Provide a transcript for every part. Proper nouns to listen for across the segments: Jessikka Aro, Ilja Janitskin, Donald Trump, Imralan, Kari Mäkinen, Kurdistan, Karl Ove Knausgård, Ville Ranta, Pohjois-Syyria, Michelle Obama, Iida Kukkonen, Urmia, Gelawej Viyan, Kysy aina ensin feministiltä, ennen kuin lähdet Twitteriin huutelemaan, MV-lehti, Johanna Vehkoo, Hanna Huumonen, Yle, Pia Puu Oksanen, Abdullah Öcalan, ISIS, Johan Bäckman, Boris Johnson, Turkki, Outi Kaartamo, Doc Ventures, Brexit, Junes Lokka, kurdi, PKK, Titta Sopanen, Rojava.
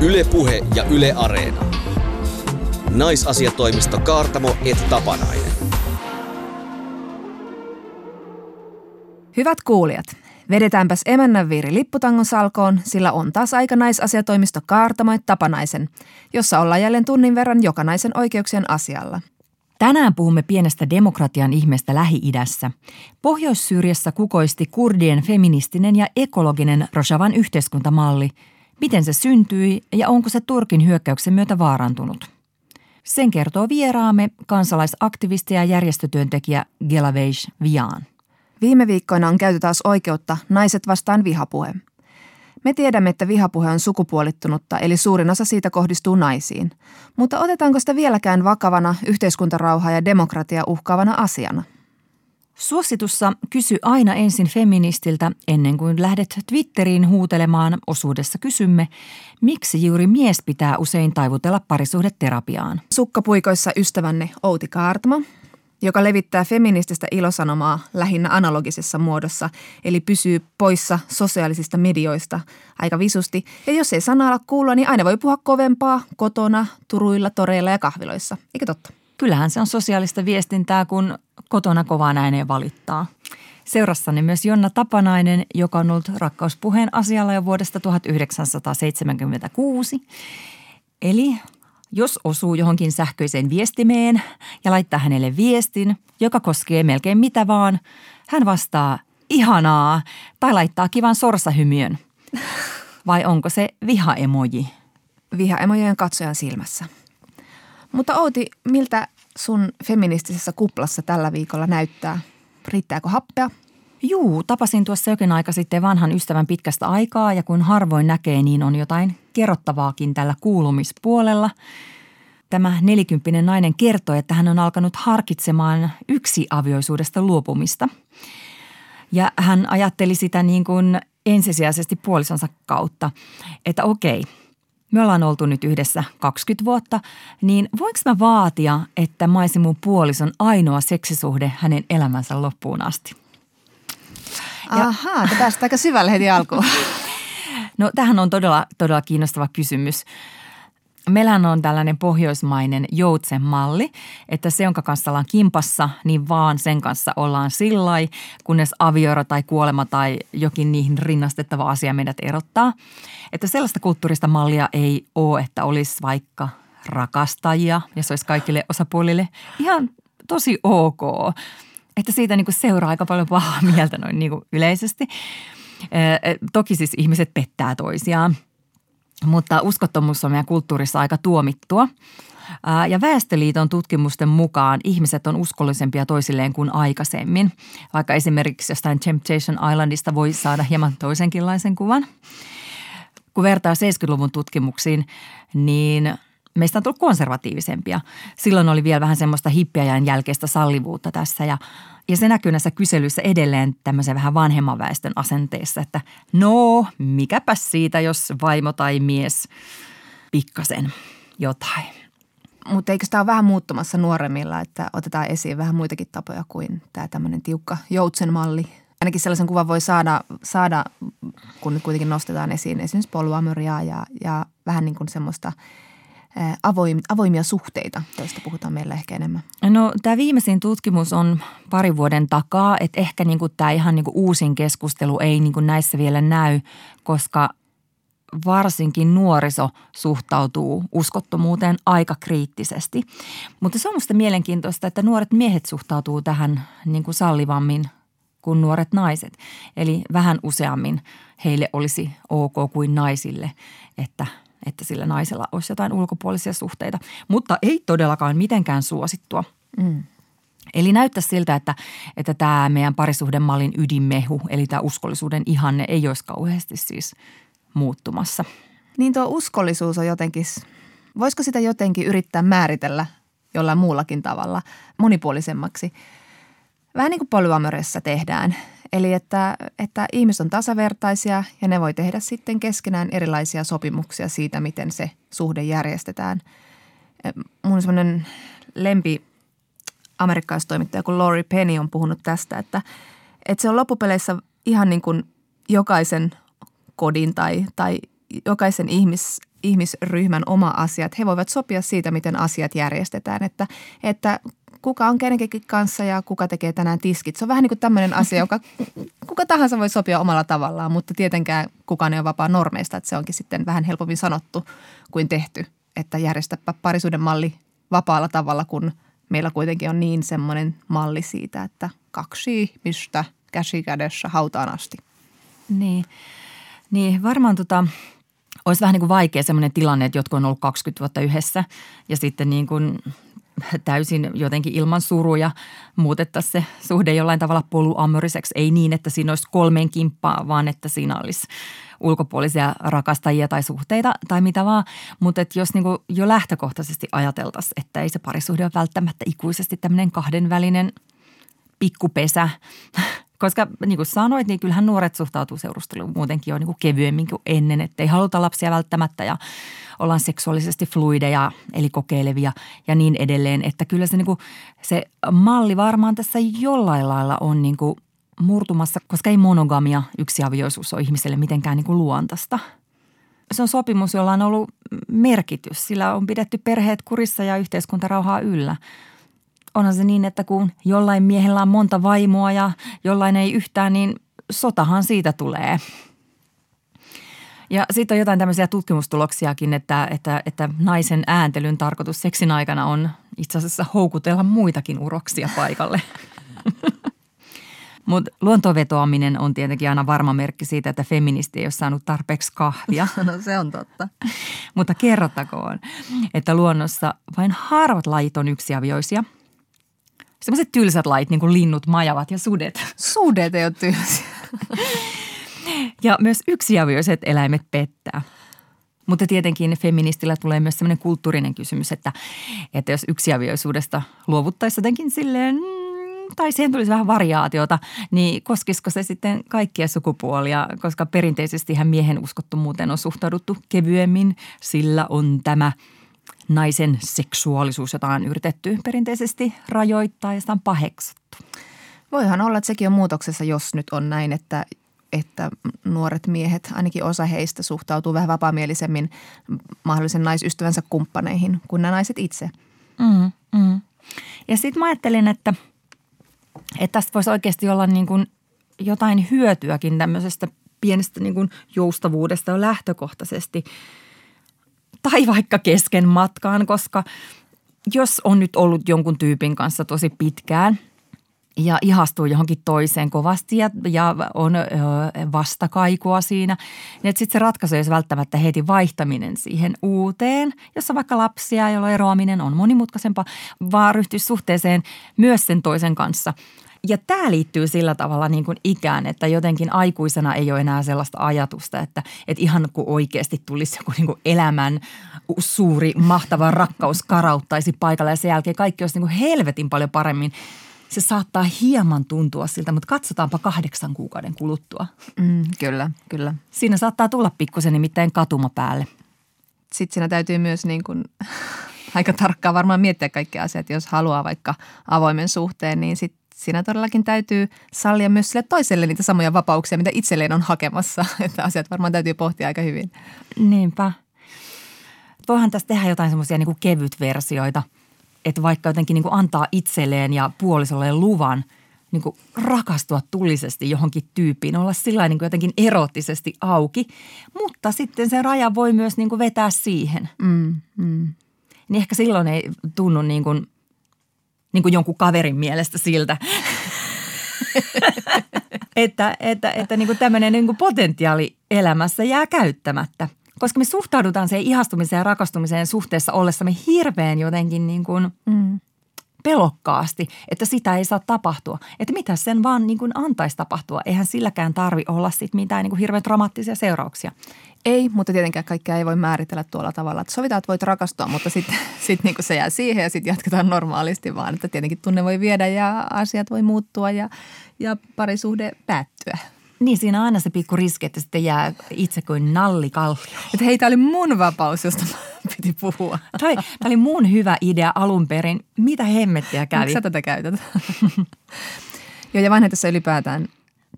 Yle Puhe ja Yle Areena. Naisasiatoimisto Kaartamo et Tapanainen. Hyvät kuulijat, vedetäänpäs emännän viiri lipputangon salkoon, sillä on taas aika Naisasiatoimisto Kaartamo et Tapanaisen, jossa ollaan jälleen tunnin verran joka naisen oikeuksien asialla. Tänään puhumme pienestä demokratian ihmeestä Lähi-idässä. Pohjois-Syyriassa kukoisti kurdien feministinen ja ekologinen Rojavan yhteiskuntamalli. Miten se syntyi ja onko se Turkin hyökkäyksen myötä vaarantunut? Sen kertoo vieraamme kansalaisaktivisti ja järjestötyöntekijä Gelawej Viyan. Viime viikkoina on käyty taas oikeutta naiset vastaan vihapuhe. Me tiedämme, että vihapuhe on sukupuolittunutta, eli suurin osa siitä kohdistuu naisiin. Mutta otetaanko sitä vieläkään vakavana, yhteiskuntarauhaa ja demokratiaa uhkaavana asiana? Suositussa Kysy aina ensin feministiltä, ennen kuin lähdet Twitteriin huutelemaan osuudessa kysymme, miksi juuri mies pitää usein taivutella parisuhdeterapiaan. Sukkapuikoissa ystävänne Outi Kaartamo, joka levittää feminististä ilosanomaa lähinnä analogisessa muodossa, eli pysyy poissa sosiaalisista medioista aika visusti. Ja jos ei sana ala kuulla, niin aina voi puhua kovempaa kotona, turuilla, toreilla ja kahviloissa. Eikö totta? Kyllähän se on sosiaalista viestintää, kun kotona kovaan ääneen valittaa. Seurassanne myös Jonna Tapanainen, joka on ollut rakkauspuheen asialla jo vuodesta 1976. Eli jos osuu johonkin sähköiseen viestimeen ja laittaa hänelle viestin, joka koskee melkein mitä vaan, hän vastaa ihanaa tai laittaa kivan sorsahymyön. Vai onko se vihaemoji? Vihaemojen katsojan silmässä. Mutta Outi, miltä sun feministisessä kuplassa tällä viikolla näyttää? Riittääkö happea? Juu, tapasin tuossa jokin aika sitten vanhan ystävän pitkästä aikaa ja kun harvoin näkee, niin on jotain kerrottavaakin tällä kuulumispuolella. Tämä 40-vuotias nainen kertoi, että hän on alkanut harkitsemaan yksiavioisuudesta luopumista. Ja hän ajatteli sitä niin kuin ensisijaisesti puolisonsa kautta, että okei, me ollaan oltu nyt yhdessä 20 vuotta, niin voinko mä vaatia, että mä olisin mun puolison ainoa seksisuhde hänen elämänsä loppuun asti? Ahaa, tästä aika syvälle heti alkuun. No tämähän on todella kiinnostava kysymys. Meillähän on tällainen pohjoismainen joutsenmalli, että se, jonka kanssa ollaan kimpassa, niin vaan sen kanssa ollaan sillai, kunnes avioero tai kuolema tai jokin niihin rinnastettava asia meidät erottaa. Että sellaista kulttuurista mallia ei ole, että olisi vaikka rakastajia ja se olisi kaikille osapuolille ihan tosi ok. Että siitä niin kuin seuraa aika paljon pahaa mieltä noin niin kuin yleisesti. Toki siis ihmiset pettää toisiaan, mutta uskottomuus on meidän kulttuurissa aika tuomittua. Ja Väestöliiton tutkimusten mukaan ihmiset on uskollisempia toisilleen kuin aikaisemmin. Vaikka esimerkiksi jostain Temptation Islandista voi saada hieman toisenkinlaisen kuvan. Kun vertaa 70-luvun tutkimuksiin, niin meistä on tullut konservatiivisempia. Silloin oli vielä vähän semmoista hippiajan jälkeistä sallivuutta tässä ja se näkyy näissä kyselyissä edelleen tämmöisen vähän vanhemman väestön asenteessa, että no mikäpäs siitä, jos vaimo tai mies pikkasen jotain. Mutta eikö tämä ole vähän muuttumassa nuoremmilla, että otetaan esiin vähän muitakin tapoja kuin tämä tämmöinen tiukka joutsenmalli? Ainakin sellaisen kuvan voi saada kun nyt kuitenkin nostetaan esiin esimerkiksi polyamoria ja vähän niin kuin semmoista avoimia suhteita, joista puhutaan meillä ehkä enemmän. No tämä viimeisin tutkimus on pari vuoden takaa, että ehkä niinku tämä ihan niinku uusin keskustelu ei niinku näissä vielä näy, koska varsinkin nuoriso suhtautuu uskottomuuteen aika kriittisesti. Mutta se on musta mielenkiintoista, että nuoret miehet suhtautuu tähän niinku sallivammin kuin nuoret naiset. Eli vähän useammin heille olisi ok kuin naisille, että sillä naisella olisi jotain ulkopuolisia suhteita, mutta ei todellakaan mitenkään suosittua. Mm. Eli näyttää siltä, että tämä meidän parisuhdemallin ydinmehu, eli tämä uskollisuuden ihanne ei olisi kauheasti siis muuttumassa. Niin tuo uskollisuus on jotenkin, voisiko sitä jotenkin yrittää määritellä jollain muullakin tavalla monipuolisemmaksi? Vähän niin kuin polyamoriassa tehdään, eli että ihmiset on tasavertaisia ja ne voi tehdä sitten keskenään erilaisia sopimuksia siitä, miten se suhde järjestetään. Mun semmoinen lempi amerikkalaistoimittaja kuin Laurie Penny on puhunut tästä, että se on loppupeleissä ihan niin kuin jokaisen kodin tai jokaisen ihmisryhmän oma asia. He voivat sopia siitä, miten asiat järjestetään, että kuka on kenenkin kanssa ja kuka tekee tänään tiskit. Se on vähän niin kuin tämmöinen asia, joka kuka tahansa voi sopia omalla tavallaan, mutta tietenkään kukaan ei ole vapaa normeista, että se onkin sitten vähän helpommin sanottu kuin tehty, että järjestäpä parisuuden malli vapaalla tavalla, kun meillä kuitenkin on niin semmoinen malli siitä, että kaksi ihmistä käsi kädessä hautaan asti. Niin varmaan olisi vähän niin kuin vaikea semmoinen tilanne, että jotkut on ollut 20 vuotta yhdessä ja sitten niin kuin täysin jotenkin ilman suruja muutettaisiin se suhde jollain tavalla polyamoriseksi. Ei niin, että siinä olisi kolmeen kimppaa, vaan että siinä olisi ulkopuolisia rakastajia tai suhteita tai mitä vaan. Mutta jos niinku jo lähtökohtaisesti ajateltaisiin, että ei se parisuhde ole välttämättä ikuisesti tämmöinen kahdenvälinen pikkupesä. Koska niin kuin sanoit, niin kyllähän nuoret suhtautuu seurusteluun muutenkin jo niin kuin kevyemmin kuin ennen, että ei haluta lapsia välttämättä ja ollaan seksuaalisesti fluideja, eli kokeilevia ja niin edelleen. Että kyllä se, niin kuin, se malli varmaan tässä jollain lailla on niin kuin murtumassa, koska ei monogamia, yksiavioisuus ole ihmiselle mitenkään niin kuin luontaista. Se on sopimus, jolla on ollut merkitys, sillä on pidetty perheet kurissa ja yhteiskuntarauhaa yllä. Onhan se niin, että kun jollain miehellä on monta vaimoa ja jollain ei yhtään, niin sotahan siitä tulee. Ja sitten on jotain tämmöisiä tutkimustuloksiakin, että naisen ääntelyn tarkoitus seksin aikana on itse asiassa houkutella muitakin uroksia paikalle. Mutta luontovetoaminen on tietenkin aina varma merkki siitä, että feministi ei ole saanut tarpeeksi kahvia. No se on totta. Mutta kerrottakoon, että luonnossa vain harvat lajit on yksiavioisia. Sellaiset tylsät lait, niin kuin linnut, majavat ja sudet. Sudet ei ole tylsiä. Ja myös yksiavioiset eläimet pettää. Mutta tietenkin feministillä tulee myös sellainen kulttuurinen kysymys, että jos yksiavioisuudesta luovuttaisiin jotenkin silleen, tai siihen tulisi vähän variaatiota, niin koskisiko se sitten kaikkia sukupuolia? Koska perinteisestihän miehen uskottomuuteen on suhtauduttu kevyemmin, sillä on tämä naisen seksuaalisuus, jota on yritetty perinteisesti rajoittaa ja sitä on paheksuttu. Voihan olla, että sekin on muutoksessa, jos nyt on näin, että nuoret miehet, ainakin osa heistä, suhtautuu vähän vapaamielisemmin mahdollisen naisystävänsä kumppaneihin kuin nämä naiset itse. Ja sitten mä ajattelin, että tästä voisi oikeasti olla niin kuin jotain hyötyäkin tämmöisestä pienestä niin kuin joustavuudesta jo lähtökohtaisesti – tai vaikka kesken matkaan, koska jos on nyt ollut jonkun tyypin kanssa tosi pitkään ja ihastuu johonkin toiseen kovasti ja on vastakaikua siinä, niin sitten se ratkaisu ei olisi välttämättä heti vaihtaminen siihen uuteen, jossa vaikka lapsia, jolloin eroaminen on monimutkaisempaa, vaan ryhtyisi suhteeseen myös sen toisen kanssa. Ja tämä liittyy sillä tavalla niin kuin ikään, että jotenkin aikuisena ei ole enää sellaista ajatusta, että ihan kun oikeasti tulisi joku niin kuin elämän suuri, mahtava rakkaus karauttaisi paikalle ja sen jälkeen kaikki olisi niin kuin helvetin paljon paremmin. Se saattaa hieman tuntua siltä, mutta katsotaanpa 8 kuukauden kuluttua. Kyllä. Siinä saattaa tulla pikkusen nimittäin katuma päälle. Sitten siinä täytyy myös niin kuin aika tarkkaan varmaan miettiä kaikki asiat, jos haluaa vaikka avoimen suhteen, niin sitten siinä todellakin täytyy sallia myös sille toiselle niitä samoja vapauksia, mitä itselleen on hakemassa. Että asiat varmaan täytyy pohtia aika hyvin. Niinpä. Voihan tässä tehdä jotain semmoisia niin kuin kevytversioita, että vaikka jotenkin niin kuin antaa itselleen ja puolisolle luvan niin kuin rakastua tulisesti johonkin tyyppiin, olla sillä niin kuin jotenkin eroottisesti auki, mutta sitten se raja voi myös niin kuin vetää siihen. Niin ehkä silloin ei tunnu niin kuin jonkun kaverin mielestä siltä, että niin kuin tämmöinen niin kuin potentiaali elämässä jää käyttämättä. Koska me suhtaudutaan siihen ihastumiseen ja rakastumiseen suhteessa ollessamme hirveän jotenkin niin kuin pelokkaasti, että sitä ei saa tapahtua. Että mitä sen vaan niin kuin antaisi tapahtua? Eihän silläkään tarvi olla sit mitään niin kuin hirveän dramaattisia seurauksia. Ei, mutta tietenkään kaikkea ei voi määritellä tuolla tavalla. Että sovitaan, että voit rakastua, mutta sitten niin kuin se jää siihen ja sitten jatketaan normaalisti vaan. Että tietenkin tunne voi viedä ja asiat voi muuttua ja parisuhde päättyä. Niin, siinä on aina se pikku riski, että sitten jää itse kuin nallikallio. Että hei, tämä oli mun vapaus, josta piti puhua. Tai tämä oli mun hyvä idea alun perin. Mitä hemmettiä kävi? Miksi sä tätä käytät? Joo, ja vanhetessa ylipäätään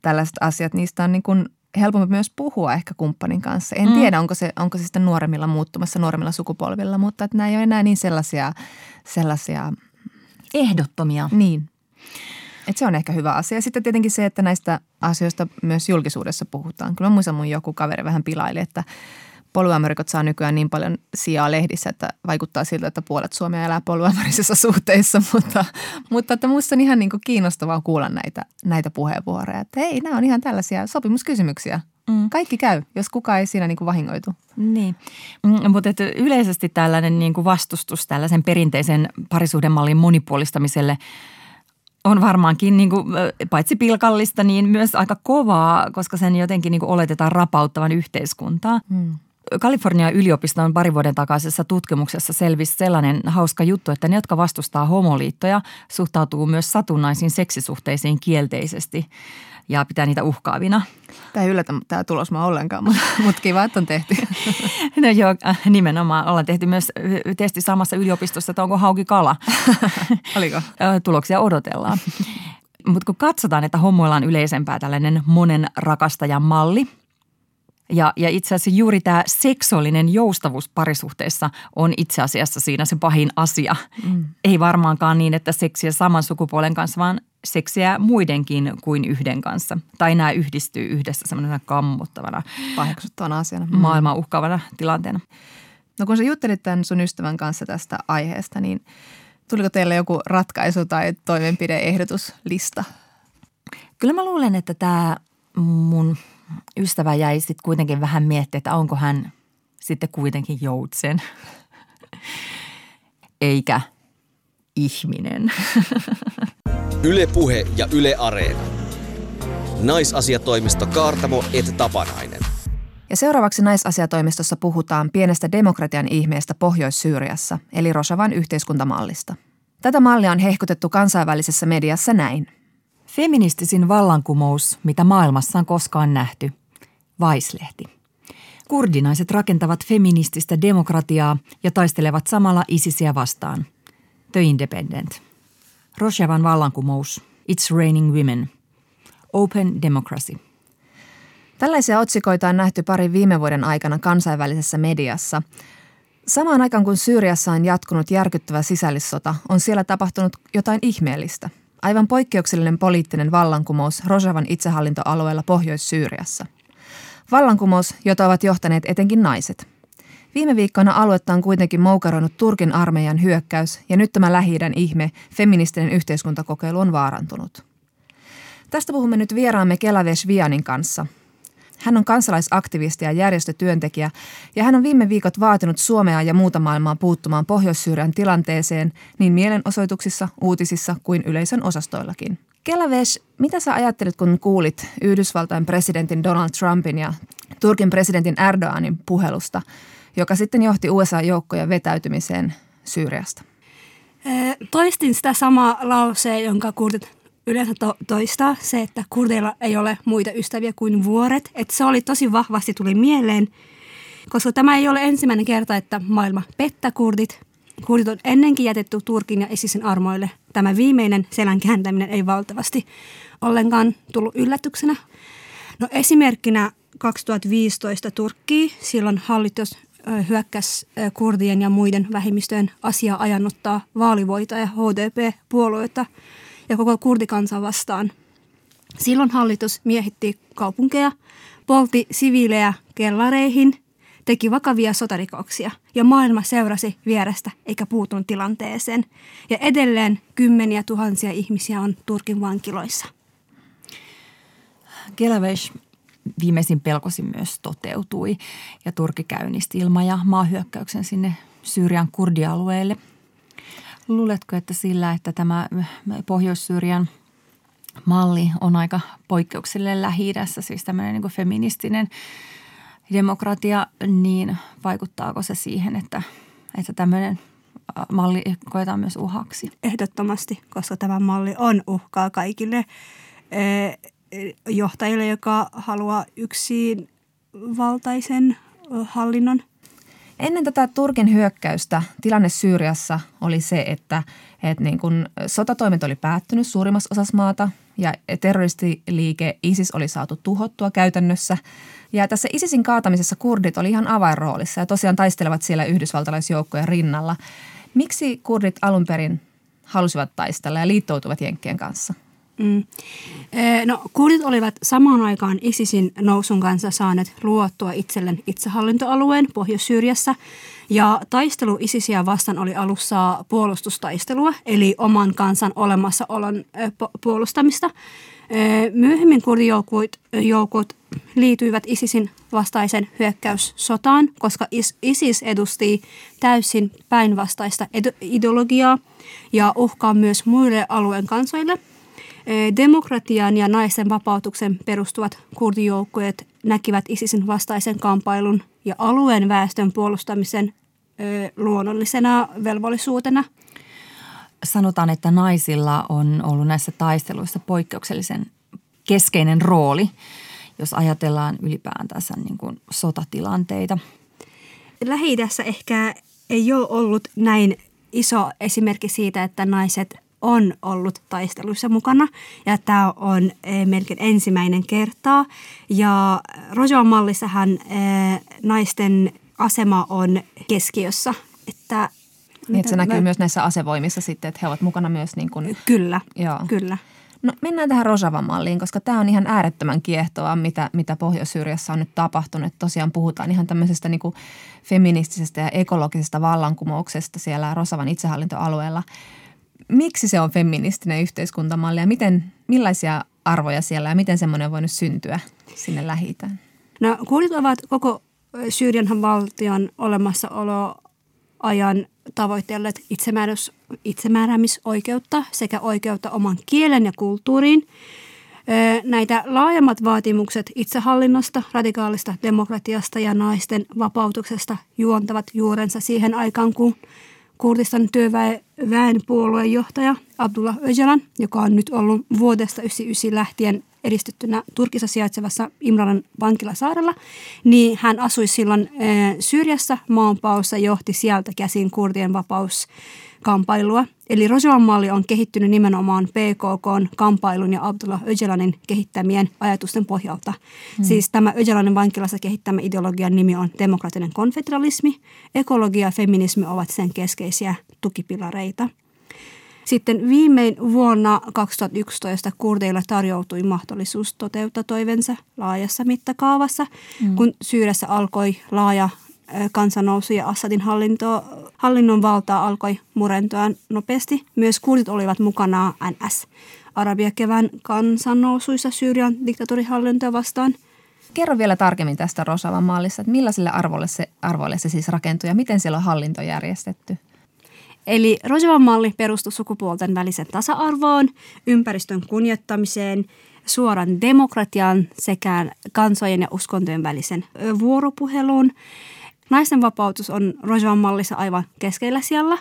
tällaiset asiat, niistä on niin kuin helpompi myös puhua ehkä kumppanin kanssa. En tiedä, onko se sitten nuoremmilla muuttumassa, nuoremmilla sukupolvilla, mutta että nämä ei ole enää niin sellaisia ehdottomia. Niin. Että se on ehkä hyvä asia. Sitten tietenkin se, että näistä asioista myös julkisuudessa puhutaan. Kyllä mä muistan, mun joku kaveri vähän pilaili, että polyamerikot saa nykyään niin paljon sijaa lehdissä, että vaikuttaa siltä, että puolet Suomea elää polyamerisissa suhteissa. Mutta että musta on ihan niin kuin kiinnostavaa kuulla näitä puheenvuoroja. Että hei, nämä on ihan tällaisia sopimuskysymyksiä. Kaikki käy, jos kukaan ei siinä niin kuin vahingoitu. Niin, mutta että yleisesti tällainen niin kuin vastustus tällaisen perinteisen parisuhdemallin monipuolistamiselle on varmaankin niin kuin, paitsi pilkallista, niin myös aika kovaa, koska sen jotenkin niin kuin oletetaan rapauttavan yhteiskuntaa. Kalifornian yliopiston pari vuoden takaisessa tutkimuksessa selvisi sellainen hauska juttu, että ne, jotka vastustaa homoliittoja, suhtautuu myös satunnaisiin seksisuhteisiin kielteisesti ja pitää niitä uhkaavina. Tämä ei yllätä tämä tulos mä ollenkaan, mutta kiva, että on tehty. No joo, nimenomaan. Ollaan tehty myös testi samassa yliopistossa, että onko hauki kala. Oliko? Tuloksia odotellaan. Mutta kun katsotaan, että homoilla on yleisempää tällainen monen rakastajan malli, ja itse asiassa juuri tämä seksuaalinen joustavuus parisuhteessa on itse asiassa siinä se pahin asia. Ei varmaankaan niin, että seksiä saman sukupuolen kanssa, vaan seksiä muidenkin kuin yhden kanssa. Tai nämä yhdistyy yhdessä semmoisena kammottavana, paheksuttavana asiana, maailmaa uhkaavana tilanteena. No kun sä juttelit tämän sun ystävän kanssa tästä aiheesta, niin tuliko teille joku ratkaisu tai toimenpide-ehdotuslista? Kyllä mä luulen, että tämä mun ystävä jäi sitten kuitenkin vähän miettimään, että onko hän sitten kuitenkin joutsen eikä ihminen. Yle Puhe ja Yle Areena. Naisasiatoimisto Kaartamo et Tapanainen. Ja seuraavaksi naisasiatoimistossa puhutaan pienestä demokratian ihmeestä Pohjois-Syyriassa, eli Rojavan yhteiskuntamallista. Tätä mallia on hehkutettu kansainvälisessä mediassa näin. Feministisin vallankumous, mitä maailmassa on koskaan nähty. Vice-lehti. Kurdinaiset rakentavat feminististä demokratiaa ja taistelevat samalla ISISiä vastaan. The Independent. Rojavan vallankumous. It's raining women. Open democracy. Tällaisia otsikoita on nähty parin viime vuoden aikana kansainvälisessä mediassa. Samaan aikaan kun Syyriassa on jatkunut järkyttävä sisällissota, on siellä tapahtunut jotain ihmeellistä. Aivan poikkeuksellinen poliittinen vallankumous Rojavan itsehallintoalueella Pohjois-Syyriassa. Vallankumous, jota ovat johtaneet etenkin naiset. Viime viikkoina aluetta on kuitenkin moukaroinut Turkin armeijan hyökkäys ja nyt tämä Lähi-idän ihme, feministinen yhteiskuntakokeilu, on vaarantunut. Tästä puhumme nyt vieraamme Gelawej Viyanin kanssa. Hän on kansalaisaktivisti ja järjestötyöntekijä ja hän on viime viikot vaatinut Suomea ja muuta maailmaa puuttumaan Pohjois-Syyrian tilanteeseen niin mielenosoituksissa, uutisissa kuin yleisön osastoillakin. Gelawej, mitä sä ajattelit, kun kuulit Yhdysvaltain presidentin Donald Trumpin ja Turkin presidentin Erdoganin puhelusta, joka sitten johti USA-joukkojen vetäytymiseen Syyriasta? Toistin sitä samaa lauseen, jonka kurdit yleensä toistaa, se, että kurdeilla ei ole muita ystäviä kuin vuoret. Että se oli tosi vahvasti tuli mieleen, koska tämä ei ole ensimmäinen kerta, että maailma pettää kurdit. Kurdit on ennenkin jätetty Turkin ja ISISin armoille. Tämä viimeinen selän kääntäminen ei valtavasti ollenkaan tullut yllätyksenä. No esimerkkinä 2015 Turkki, silloin hallitus hyökkäsi kurdien ja muiden vähemmistöjen asiaa ajannuttaa vaalivoita ja HDP-puolueita ja koko kurdikansaa vastaan. Silloin hallitus miehitti kaupunkeja, poltti siviilejä kellareihin, teki vakavia sotarikoksia ja maailma seurasi vierestä eikä puutunut tilanteeseen. Ja edelleen kymmeniä tuhansia ihmisiä on Turkin vankiloissa. Gelawej, viimeisin pelkosi myös toteutui ja Turkki käynnisti ilma- ja maahyökkäyksen sinne Syyrian kurdialueelle. Luuletko, että sillä, että tämä Pohjois-Syyrian malli on aika poikkeuksellinen Lähi-idässä, siis tämmöinen niin kuin feministinen demokratia, niin vaikuttaako se siihen, että tämmöinen malli koetaan myös uhaksi? Ehdottomasti, koska tämä malli on uhkaa kaikille johtajille, joka haluaa yksin valtaisen hallinnon. Ennen tätä Turkin hyökkäystä tilanne Syyriassa oli se, että niin kun sotatoimet oli päättynyt suurimmassa osassa maata ja terroristiliike ISIS oli saatu tuhottua käytännössä. Ja tässä ISISin kaatamisessa kurdit oli ihan avainroolissa ja tosiaan taistelevat siellä yhdysvaltalaisjoukkojen rinnalla. Miksi kurdit alun perin halusivat taistella ja liittoutuvat jenkkien kanssa? No, kurdit olivat samaan aikaan ISISin nousun kanssa saaneet luottua itselleen itsehallintoalueen Pohjois-Syyriassa ja taistelu ISISiä vastaan oli alussa puolustustaistelua eli oman kansan olemassaolon puolustamista. Myöhemmin kurdijoukot liityivät ISISin vastaisen hyökkäyssotaan, koska ISIS edusti täysin päinvastaista ideologiaa ja uhkaa myös muille alueen kansoille. Demokratian ja naisten vapautuksen perustuvat kurdijoukkueet näkivät ISISin vastaisen kampailun ja alueen väestön puolustamisen luonnollisena velvollisuutena. Sanotaan, että naisilla on ollut näissä taisteluissa poikkeuksellisen keskeinen rooli, jos ajatellaan ylipäätänsä niin kuin sotatilanteita. Lähi-idässä ehkä ei ole ollut näin iso esimerkki siitä, että naiset on ollut taisteluissa mukana ja tämä on melkein ensimmäinen kertaa. Ja Rojavan mallissahan naisten asema on keskiössä. Että niin, se näkyy myös näissä asevoimissa sitten, että he ovat mukana myös niin kuin... Kyllä, joo. Kyllä. No mennään tähän Rojavan malliin, koska tämä on ihan äärettömän kiehtovaa, mitä Pohjois-Syyriassa on nyt tapahtunut. Tosiaan puhutaan ihan tämmöisestä niin kuin feministisestä ja ekologisesta vallankumouksesta siellä Rojavan itsehallintoalueella. Miksi se on feministinen yhteiskuntamalli ja millaisia arvoja siellä ja miten semmoinen on voinut syntyä sinne Lähi-itään? No kurdit ovat koko Syyrian valtion olemassaoloajan tavoitelleet itsemääräämisoikeutta sekä oikeutta oman kielen ja kulttuuriin. Näitä laajemmat vaatimukset itsehallinnosta, radikaalista demokratiasta ja naisten vapautuksesta juontavat juurensa siihen aikaan, kun Kurdistan työväenpuolueen johtaja Abdullah Öcalan, joka on nyt ollut vuodesta 1999 lähtien edistettynä Turkissa sijaitsevassa Imralan vankilasaarella, niin hän asui silloin Syyriassa maanpaossa ja johti sieltä käsin kurdien vapauskampailua. Eli Rojavan malli on kehittynyt nimenomaan PKK:n kampailun ja Abdullah Öcalanin kehittämien ajatusten pohjalta. Siis tämä Öcalanin vankilassa kehittämä ideologian nimi on demokraattinen konfederalismi. Ekologia ja feminismi ovat sen keskeisiä tukipilareita. Sitten viimein vuonna 2011 kurdeilla tarjoutui mahdollisuus toteuttaa toivensa laajassa mittakaavassa, kun Syyriassa alkoi laaja kansannousu ja Assadin hallinnon valtaa alkoi murentua nopeasti. Myös kurdit olivat mukana NS-Arabiakevään kansannousuissa Syyrian diktatuurihallintoa vastaan. Kerro vielä tarkemmin tästä Rojavan mallista, että millaisille arvoille se siis rakentui ja miten siellä on hallinto järjestetty? Eli Rojavan malli perustui sukupuolten välisen tasa-arvoon, ympäristön kunnioittamiseen, suoran demokratian sekä kansojen ja uskontojen välisen vuoropuheluun. Naisten vapautus on Rojavan mallissa aivan keskeisellä sijalla.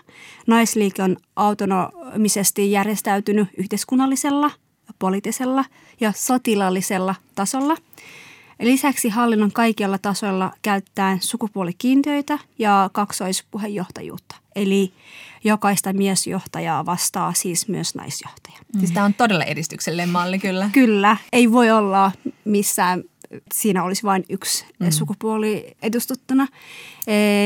Naisliike on autonomisesti järjestäytynyt yhteiskunnallisella, poliittisella ja sotilaallisella tasolla. Lisäksi hallinnon kaikilla tasoilla käytetään sukupuolikiintiöitä ja kaksoispuheenjohtajuutta. Eli jokaista miesjohtajaa vastaa siis myös naisjohtaja. Siis tämä on todella edistyksellinen malli kyllä. Kyllä. Ei voi olla missään, siinä olisi vain yksi sukupuoli edustettuna.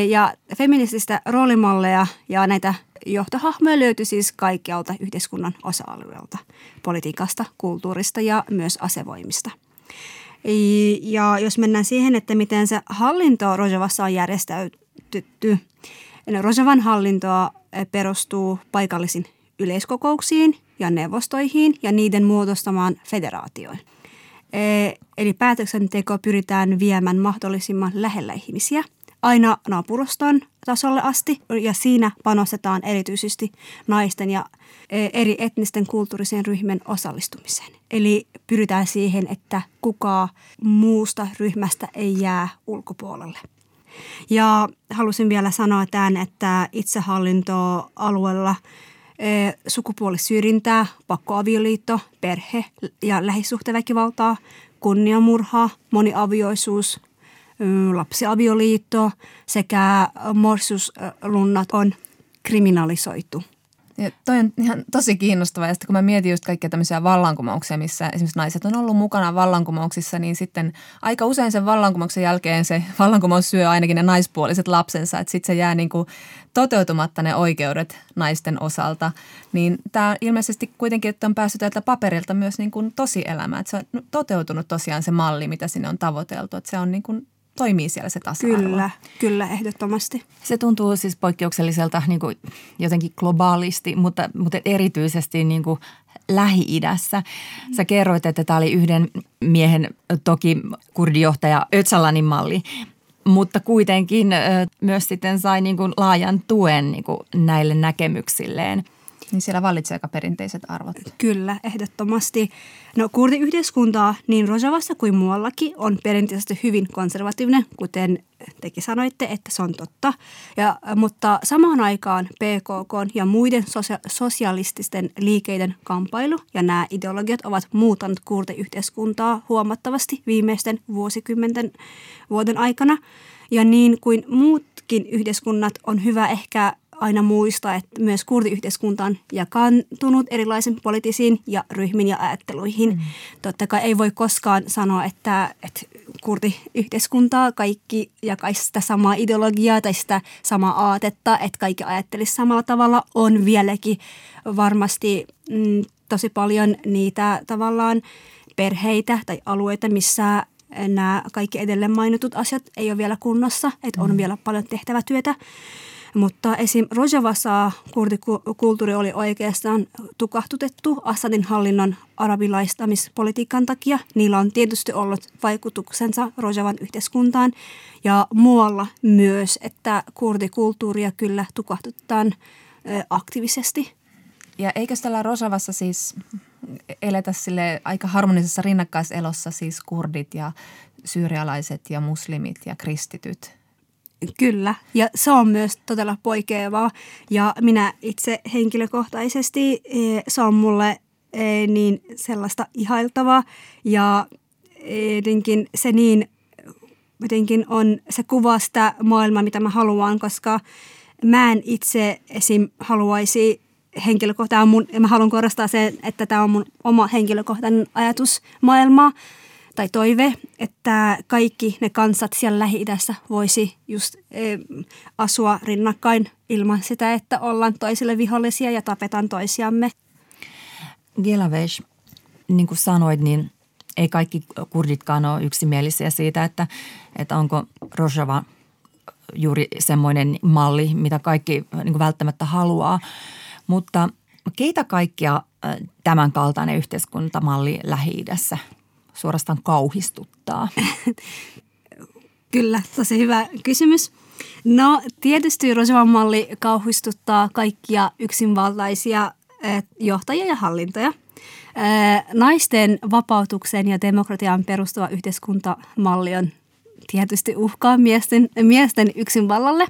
Ja feminististä roolimalleja ja näitä johtohahmoja löytyy siis kaikkialta yhteiskunnan osa-alueelta. Politiikasta, kulttuurista ja myös asevoimista. Ja jos mennään siihen, että miten se hallinto Rojavassa on järjestäytytty. Rojavan hallintoa perustuu paikallisiin yleiskokouksiin ja neuvostoihin ja niiden muodostamaan federaatioon. Eli päätöksenteko pyritään viemään mahdollisimman lähellä ihmisiä aina naapuruston tasolle asti ja siinä panostetaan erityisesti naisten ja eri etnisten kulttuurisen ryhmän osallistumiseen. Eli pyritään siihen, että kukaan muusta ryhmästä ei jää ulkopuolelle. Ja halusin vielä sanoa tämän, että itsehallintoalueella sukupuolisyrjintää, pakkoavioliitto, perhe- ja lähisuhteväkivaltaa, kunniamurhaa, moniavioisuus, lapsiavioliitto sekä morsiuslunnat on kriminalisoitu. Ja toi on ihan tosi kiinnostavaa. Ja sitten kun mä mietin just kaikkia tämmöisiä vallankumouksia, missä esimerkiksi naiset on ollut mukana vallankumouksissa, niin sitten aika usein sen vallankumouksen jälkeen se vallankumous syö ainakin ne naispuoliset lapsensa. Että sitten se jää niin kuin toteutumatta ne oikeudet naisten osalta. Niin tämä on ilmeisesti kuitenkin, että on päässyt tältä paperilta myös niin kuin tosielämään. Että se on toteutunut tosiaan se malli, mitä sinne on tavoiteltu. Että se on niin kuin toimii siellä se tasa-arvo. Kyllä, ehdottomasti. Se tuntuu siis poikkeukselliselta niin kuin jotenkin globaalisti, mutta erityisesti niin kuin Lähi-idässä. Sä kerroit, että tämä oli yhden miehen, toki kurdijohtaja Öcalanin malli, mutta kuitenkin myös sitten sai niin kuin laajan tuen niin kuin näille näkemyksilleen. Niin siellä vallitsee aika perinteiset arvot. Kyllä, ehdottomasti. No kurdiyhteiskuntaa niin Rojavassa kuin muuallakin on perinteisesti hyvin konservatiivinen, kuten tekin sanoitte, että se on totta. Mutta samaan aikaan PKK ja muiden sosialististen liikeiden kamppailu ja nämä ideologiat ovat muuttaneet kurdiyhteiskuntaa huomattavasti viimeisten vuosikymmenten vuoden aikana. Ja niin kuin muutkin yhteiskunnat on hyvä ehkä aina muistaa, että myös kurdiyhteiskunta on jakaantunut erilaisiin poliittisiin ja ryhmiin ja ajatteluihin. Totta kai ei voi koskaan sanoa, että kurdiyhteiskuntaa kaikki jakaisi sitä samaa ideologiaa tai sitä samaa aatetta, että kaikki ajattelisi samalla tavalla. On vieläkin varmasti tosi paljon niitä tavallaan perheitä tai alueita, missä nämä kaikki edellä mainitut asiat ei ole vielä kunnossa, että on vielä paljon tehtävä työtä. Mutta esim. Rojavassa kurdikulttuuri oli oikeastaan tukahtutettu Assadin hallinnon arabilaistamispolitiikan takia. Niillä on tietysti ollut vaikutuksensa Rojavan yhteiskuntaan ja muualla myös, että kurdikulttuuria kyllä tukahtutetaan aktiivisesti. Ja eikö tällä Rojavassa siis eletä sille aika harmonisessa rinnakkaiselossa siis kurdit ja syyrialaiset ja muslimit ja kristityt? Kyllä, ja se on myös todella poikkeavaa, ja minä itse henkilökohtaisesti se on mulle niin sellaista ihailtavaa, ja jotenkin se niin jotenkin on, se kuvaa sitä maailmaa, mitä mä haluan, koska mä en itse esim. Haluaisi henkilökohtaa, mä haluan korostaa sen, että tämä on mun oma henkilökohtainen ajatusmaailma, tai toive, että kaikki ne kansat siellä Lähi-idässä voisi just asua rinnakkain ilman sitä, että ollaan toisille vihollisia ja tapetaan toisiamme. Gelawej, niin kuin sanoit, niin ei kaikki kurditkaan ole yksimielisiä siitä, että onko Rojava juuri semmoinen malli, mitä kaikki niin kuin välttämättä haluaa, mutta keitä kaikkia tämän kaltainen yhteiskuntamalli Lähi-idässä suorastaan kauhistuttaa? Kyllä, tosi hyvä kysymys. No tietysti Rojavan malli kauhistuttaa kaikkia yksinvaltaisia johtajia ja hallintoja. Naisten vapautukseen ja demokratiaan perustuva yhteiskuntamalli on tietysti uhkaa miesten yksinvallalle.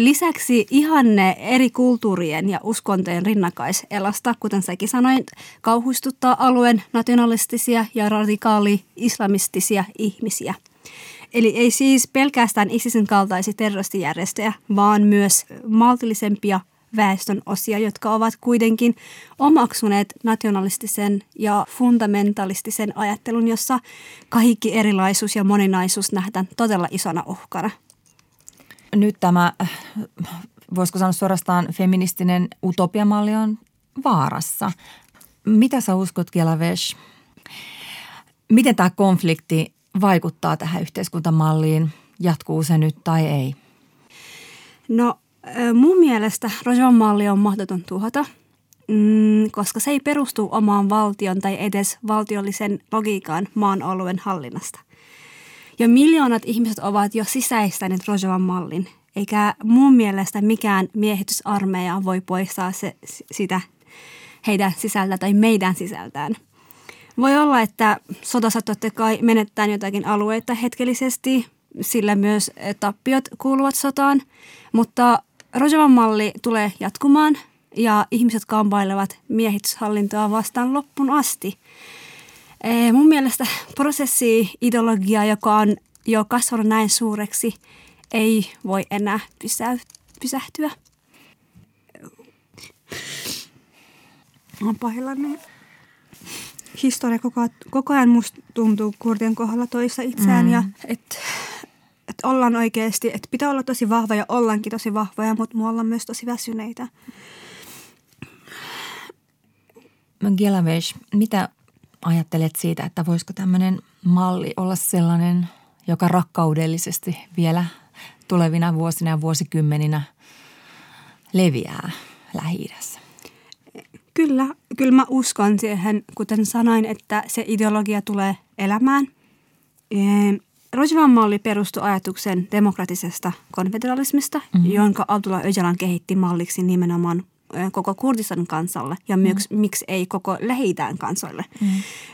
Lisäksi ihanne eri kulttuurien ja uskontojen rinnakkaiselasta, kuten säkin sanoin, kauhistuttaa alueen nationalistisia ja radikaali-islamistisia ihmisiä. Eli ei siis pelkästään ISISin kaltaisia terroristijärjestöjä, vaan myös maltillisempia väestön osia, jotka ovat kuitenkin omaksuneet nationalistisen ja fundamentalistisen ajattelun, jossa kaikki erilaisuus ja moninaisuus nähdään todella isona uhkana. Nyt tämä, voisiko sanoa suorastaan feministinen utopiamalli on vaarassa. Mitä sä uskot, Gelawej? Miten tämä konflikti vaikuttaa tähän yhteiskuntamalliin? Jatkuu se nyt tai ei? No mun mielestä Rojavan malli on mahdoton tuhota, koska se ei perustu omaan valtion tai edes valtiollisen logiikan maan alueen hallinnasta. Ja miljoonat ihmiset ovat jo sisäistäneet Rojavan mallin, eikä mun mielestä mikään miehitysarmeija voi poistaa sitä heidän sisältä tai meidän sisältään. Voi olla, että sodassa totta kai menettää jotakin alueita hetkellisesti, sillä myös tappiot kuuluvat sotaan, mutta Rojavan malli tulee jatkumaan ja ihmiset kampailevat miehityshallintoa vastaan loppuun asti. Mun mielestä prosessi-ideologia, joka on jo kasvanut näin suureksi, ei voi enää pysähtyä. Olen pahillani. Historia koko ajan musta tuntuu kurdien kohdalla toista itseään ja että ollaan oikeasti, että pitää olla tosi vahva ja ollaankin tosi vahvoja, mutta me ollaan myös tosi väsyneitä. Gelawej, mitä ajattelet siitä, että voisiko tämmöinen malli olla sellainen, joka rakkaudellisesti vielä tulevina vuosina ja vuosikymmeninä leviää Lähi-idässä? Kyllä mä uskon siihen, kuten sanoin, että se ideologia tulee elämään. Rojavan malli perustui ajatuksen demokratisesta konfederalismista, jonka Abdullah Öcalan kehitti malliksi nimenomaan koko Kurdistan kansalle ja miksi ei koko Lähi-idän kansalle.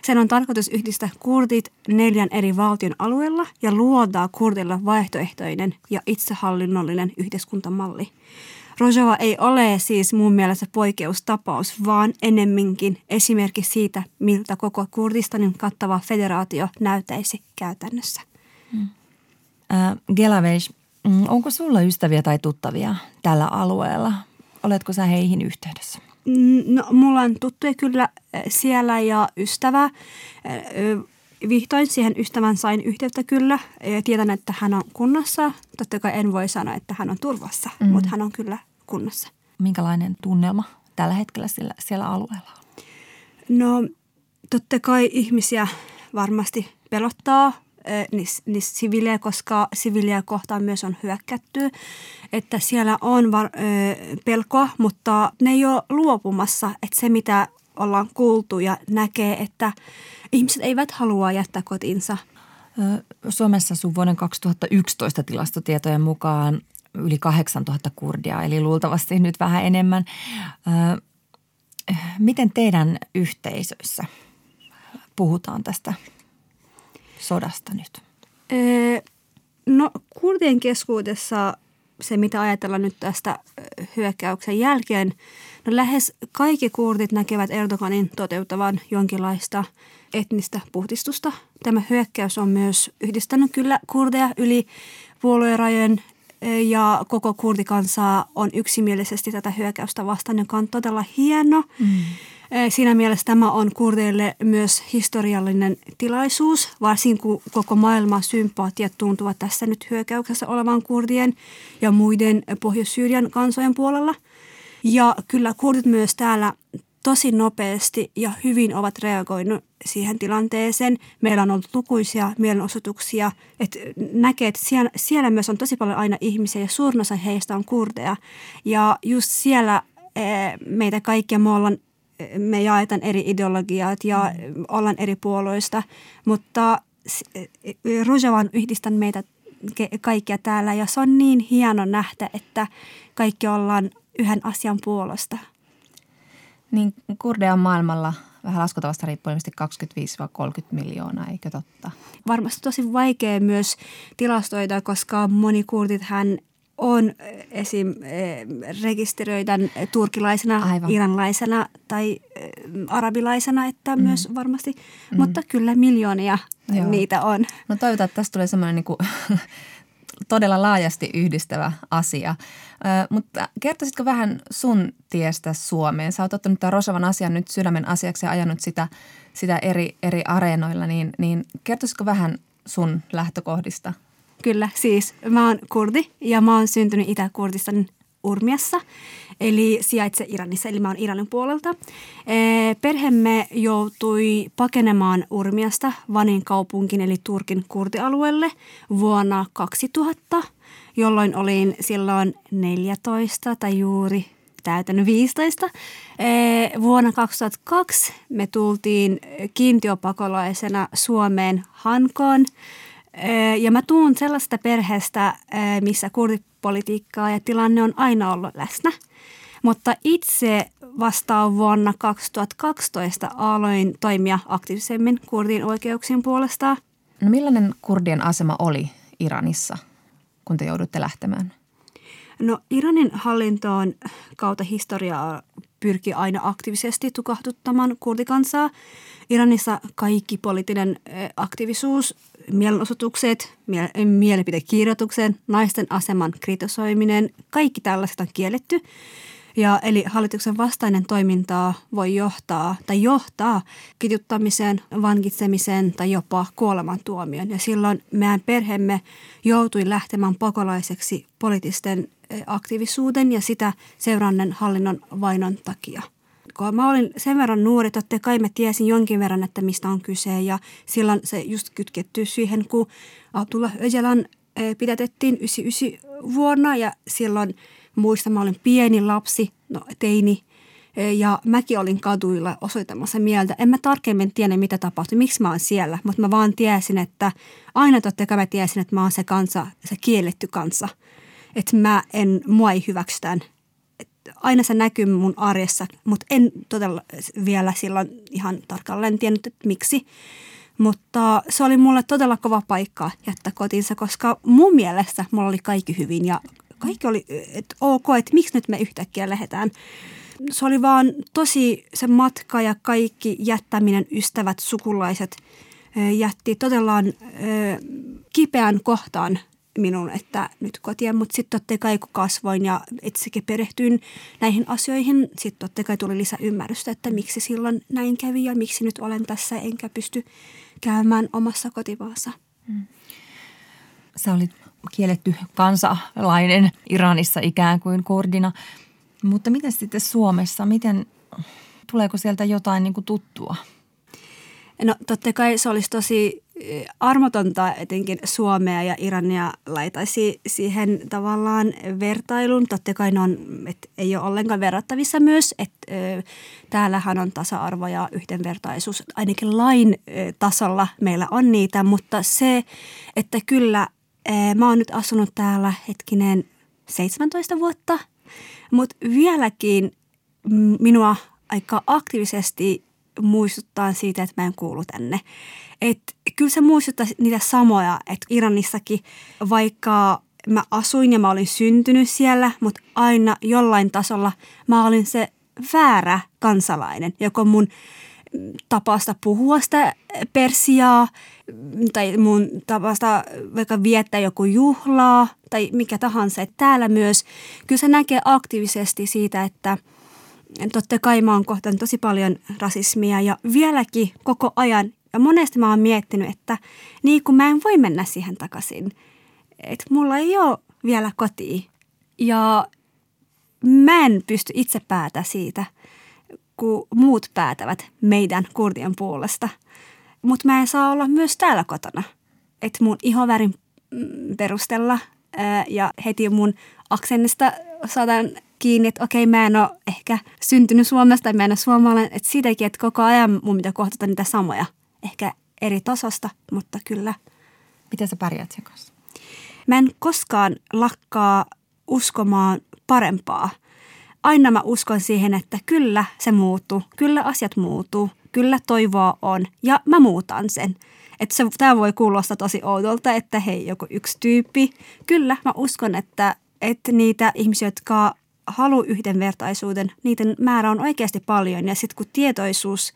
Sen on tarkoitus yhdistää kurdit 4 eri valtion alueella ja luoda kurdilla vaihtoehtoinen ja itsehallinnollinen yhteiskuntamalli. Rojava ei ole siis mun mielestä poikkeustapaus, vaan enemminkin esimerkki siitä, miltä koko Kurdistanin kattava federaatio näyttäisi käytännössä. Gelawej, onko sulla ystäviä tai tuttavia tällä alueella? Oletko sä heihin yhteydessä? No, mulla on tuttuja kyllä siellä ja ystävä. Vihdoin siihen ystävän sain yhteyttä kyllä. Tiedän, että hän on kunnossa. Totta kai en voi sanoa, että hän on turvassa, mutta hän on kyllä kunnossa. Minkälainen tunnelma tällä hetkellä siellä alueella on? No, totta kai ihmisiä varmasti pelottaa. Niin siviilejä, koska siviilejä kohtaan myös on hyökkätty, että siellä on pelkoa, mutta ne ei ole luopumassa, että se mitä ollaan kuultu ja näkee, että ihmiset eivät halua jättää kotiinsa. Suomessa sun vuoden 2011 tilastotietojen mukaan yli 8000 kurdia, eli luultavasti nyt vähän enemmän. Miten teidän yhteisöissä puhutaan tästä sodasta nyt? No, kurdien keskuudessa se, mitä ajatellaan nyt tästä hyökkäyksen jälkeen, no lähes kaikki kurdit näkevät Erdoganin toteuttavan jonkinlaista etnistä puhdistusta. Tämä hyökkäys on myös yhdistänyt kyllä kurdeja yli puoluerajojen ja koko kurdikansaa on yksimielisesti tätä hyökkäystä vastaan, joka on todella hieno. Siinä mielessä tämä on kurdeille myös historiallinen tilaisuus, varsinkin kun koko maailman sympaatiat tuntuvat tässä nyt hyökkäyksessä olevan kurdien ja muiden Pohjois-Syyrian kansojen puolella. Ja kyllä kurdit myös täällä tosi nopeasti ja hyvin ovat reagoineet siihen tilanteeseen. Meillä on ollut lukuisia mielenosoituksia, että näkee, että siellä myös on tosi paljon aina ihmisiä ja suurin osa heistä on kurdeja. Ja just siellä meitä kaikkia me jaetaan eri ideologiat ja ollaan eri puolueista, mutta Rojava on yhdistänyt meitä kaikkia täällä ja se on niin hieno nähdä, että kaikki ollaan yhden asian puolesta. Niin, kurdeja on maailmalla vähän laskutavasta riippuen 25-30 miljoonaa, eikö totta? Varmasti tosi vaikea myös tilastoida, koska moni kurdithän on esim. Rekisteröidään turkilaisena, iranlaisena tai arabilaisena, että myös varmasti, mutta kyllä miljoonia niitä on. No, toivotaan, että tästä tulee semmoinen niin kuin todella laajasti yhdistävä asia. Mutta kertoisitko vähän sun tiestä Suomeen? Sä oot ottanut tämän Rojavan asian nyt sydämen asiaksi ja ajanut sitä eri areenoilla, niin kertoisitko vähän sun lähtökohdista? Kyllä, siis mä oon kurdi ja mä oon syntynyt Itä-Kurdistanin Urmiassa, eli sijaitse Iranissa, eli mä oon Iranin puolelta. Perhemme joutui pakenemaan Urmiasta Vanin kaupunkiin, eli Turkin kurdialueelle vuonna 2000, jolloin olin silloin 14 tai juuri täytänyt 15. Vuonna 2002 me tultiin kiintiöpakolaisena Suomeen Hankoon. Ja mä tuun sellaista perheestä, missä kurdipolitiikkaa ja tilanne on aina ollut läsnä. Mutta itse vastaan vuonna 2012 aloin toimia aktiivisemmin kurdien oikeuksien puolesta. No, millainen kurdien asema oli Iranissa, kun te joudutte lähtemään? No, Iranin hallintoon kautta historiaa pyrkii aina aktiivisesti tukahduttamaan kurdikansaa. Iranissa kaikki poliittinen aktiivisuus, mielenosoitukset, mielipidekirjoituksen, naisten aseman kritisoiminen, kaikki tällaiset on kielletty. Ja eli hallituksen vastainen toimintaa voi johtaa kiduttamiseen, vankitsemiseen tai jopa kuolemantuomioon. Ja silloin meidän perheemme joutui lähtemään pakolaiseksi poliittisten aktiivisuuden ja sitä seuranneen hallinnon vainon takia. Kun mä olin sen verran nuori, totta kai mä tiesin jonkin verran, että mistä on kyse, ja silloin se just kytketty siihen, kun Abdullah Öcalan pidätettiin 1999 vuonna, ja silloin muistan, mä olin pieni lapsi, teini, ja mäkin olin kaduilla osoittamassa mieltä. En mä tarkemmin tiedä, mitä tapahtui, miksi mä oon siellä, mutta mä vaan tiesin, että aina totta kai mä tiesin, että mä oon se kansa, se kielletty kansa, että mua ei hyväksytään. Aina se näkyy mun arjessa, mutta en todella vielä silloin ihan tarkalleen tiennyt, että miksi. Mutta se oli mulle todella kova paikka jättää kotiinsa, koska mun mielestä mulla oli kaikki hyvin ja kaikki oli et ok, että miksi nyt me yhtäkkiä lähdetään. Se oli vaan tosi se matka ja kaikki jättäminen, ystävät, sukulaiset jätti todella kipeän kohtaan minun, että nyt kotia, mutta sitten totta kai kun kasvoin ja itsekin perehtyin näihin asioihin, sitten totta kai tuli lisää ymmärrystä, että miksi silloin näin kävi ja miksi nyt olen tässä enkä pysty käymään omassa kotimaassa. Sä olit kielletty kansalainen Iranissa ikään kuin kurdina, mutta miten sitten Suomessa, tuleeko sieltä jotain niin kuin tuttua? No totta kai se olisi tosi armotonta etenkin Suomea ja Irania laitaisi siihen tavallaan vertailuun. Totta kai ei ole ollenkaan verrattavissa myös, että täällähän on tasa-arvo ja yhdenvertaisuus. Ainakin lain tasolla meillä on niitä, mutta se, että kyllä mä oon nyt asunut täällä 17 vuotta, mutta vieläkin minua aika aktiivisesti muistuttaa siitä, että mä en kuulu tänne. Kyllä se muistuttaa niitä samoja, että Iranissakin, vaikka mä asuin ja mä olin syntynyt siellä, mutta aina jollain tasolla mä olin se väärä kansalainen, joko mun tapasta puhua sitä persiaa tai mun tapasta vaikka viettää joku juhlaa tai mikä tahansa. Että täällä myös, kyllä se näkee aktiivisesti siitä, että totta kai mä oon kohtanut tosi paljon rasismia ja vieläkin koko ajan. Ja monesti mä oon miettinyt, että niin kun mä en voi mennä siihen takaisin, että mulla ei ole vielä kotia. Ja mä en pysty itse päätä siitä, kun muut päätävät meidän kurdien puolesta. Mutta mä en saa olla myös täällä kotona, että mun ihovärin perustella ja heti mun aksennista saadaan kiinni, että okei, mä en ole ehkä syntynyt Suomesta tai mä en ole suomalainen. Että siitäkin, että koko ajan mun pitää kohdata niitä samoja. Ehkä eri tasosta, mutta kyllä. Miten sä pärjät sen kanssa? Mä en koskaan lakkaa uskomaan parempaa. Aina mä uskon siihen, että kyllä se muuttuu, kyllä asiat muuttuu, kyllä toivoa on ja mä muutan sen. Että tää voi kuulostaa tosi oudolta, että hei, joku yksi tyyppi. Kyllä mä uskon, että niitä ihmisiä, jotka haluaa yhdenvertaisuuden, niiden määrä on oikeasti paljon ja sitten kun tietoisuus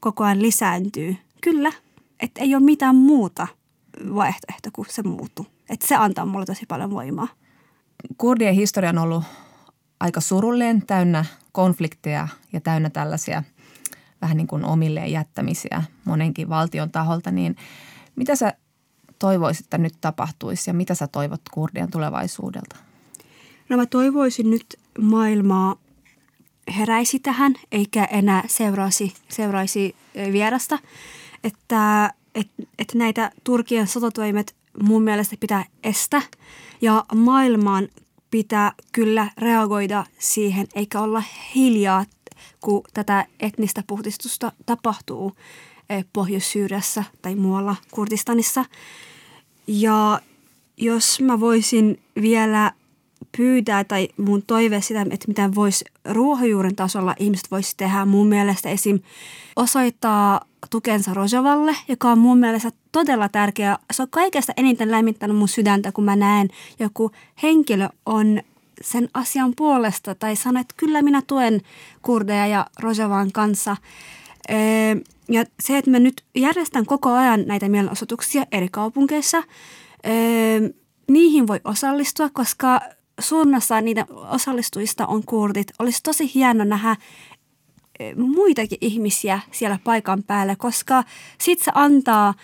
koko ajan lisääntyy. Kyllä, että ei ole mitään muuta vaihtoehtoa kuin se muuttuu. Että se antaa mulle tosi paljon voimaa. Kurdien historia on ollut aika surullinen, täynnä konflikteja ja täynnä tällaisia vähän niin kuin omilleen jättämisiä monenkin valtion taholta. Niin mitä sä toivoisit, että nyt tapahtuisi ja mitä sä toivot kurdien tulevaisuudelta? No mä toivoisin nyt maailmaa heräisi tähän eikä enää seuraisi vierasta. Että näitä Turkien sotatoimet mun mielestä pitää estää ja maailman pitää kyllä reagoida siihen, eikä olla hiljaa, kun tätä etnistä puhdistusta tapahtuu Pohjois-Syyriassa tai muualla Kurdistanissa. Ja jos mä voisin vielä pyytää tai mun toive sitä, että mitä voisi ruohonjuuren tasolla ihmiset voisi tehdä. Mun mielestä esim. Osoittaa tukensa Rojavalle, joka on mun mielestä todella tärkeä. Se on kaikesta eniten lämmittänyt mun sydäntä, kun mä näen joku henkilö on sen asian puolesta tai sanoo, että kyllä minä tuen kurdeja ja Rojavan kanssa. Ja se, että mä nyt järjestän koko ajan näitä mielenosoituksia eri kaupunkeissa, niihin voi osallistua, koska suurin osa niiden osallistujista on kurdit. Olisi tosi hieno nähdä muitakin ihmisiä siellä paikan päällä, koska sit se antaa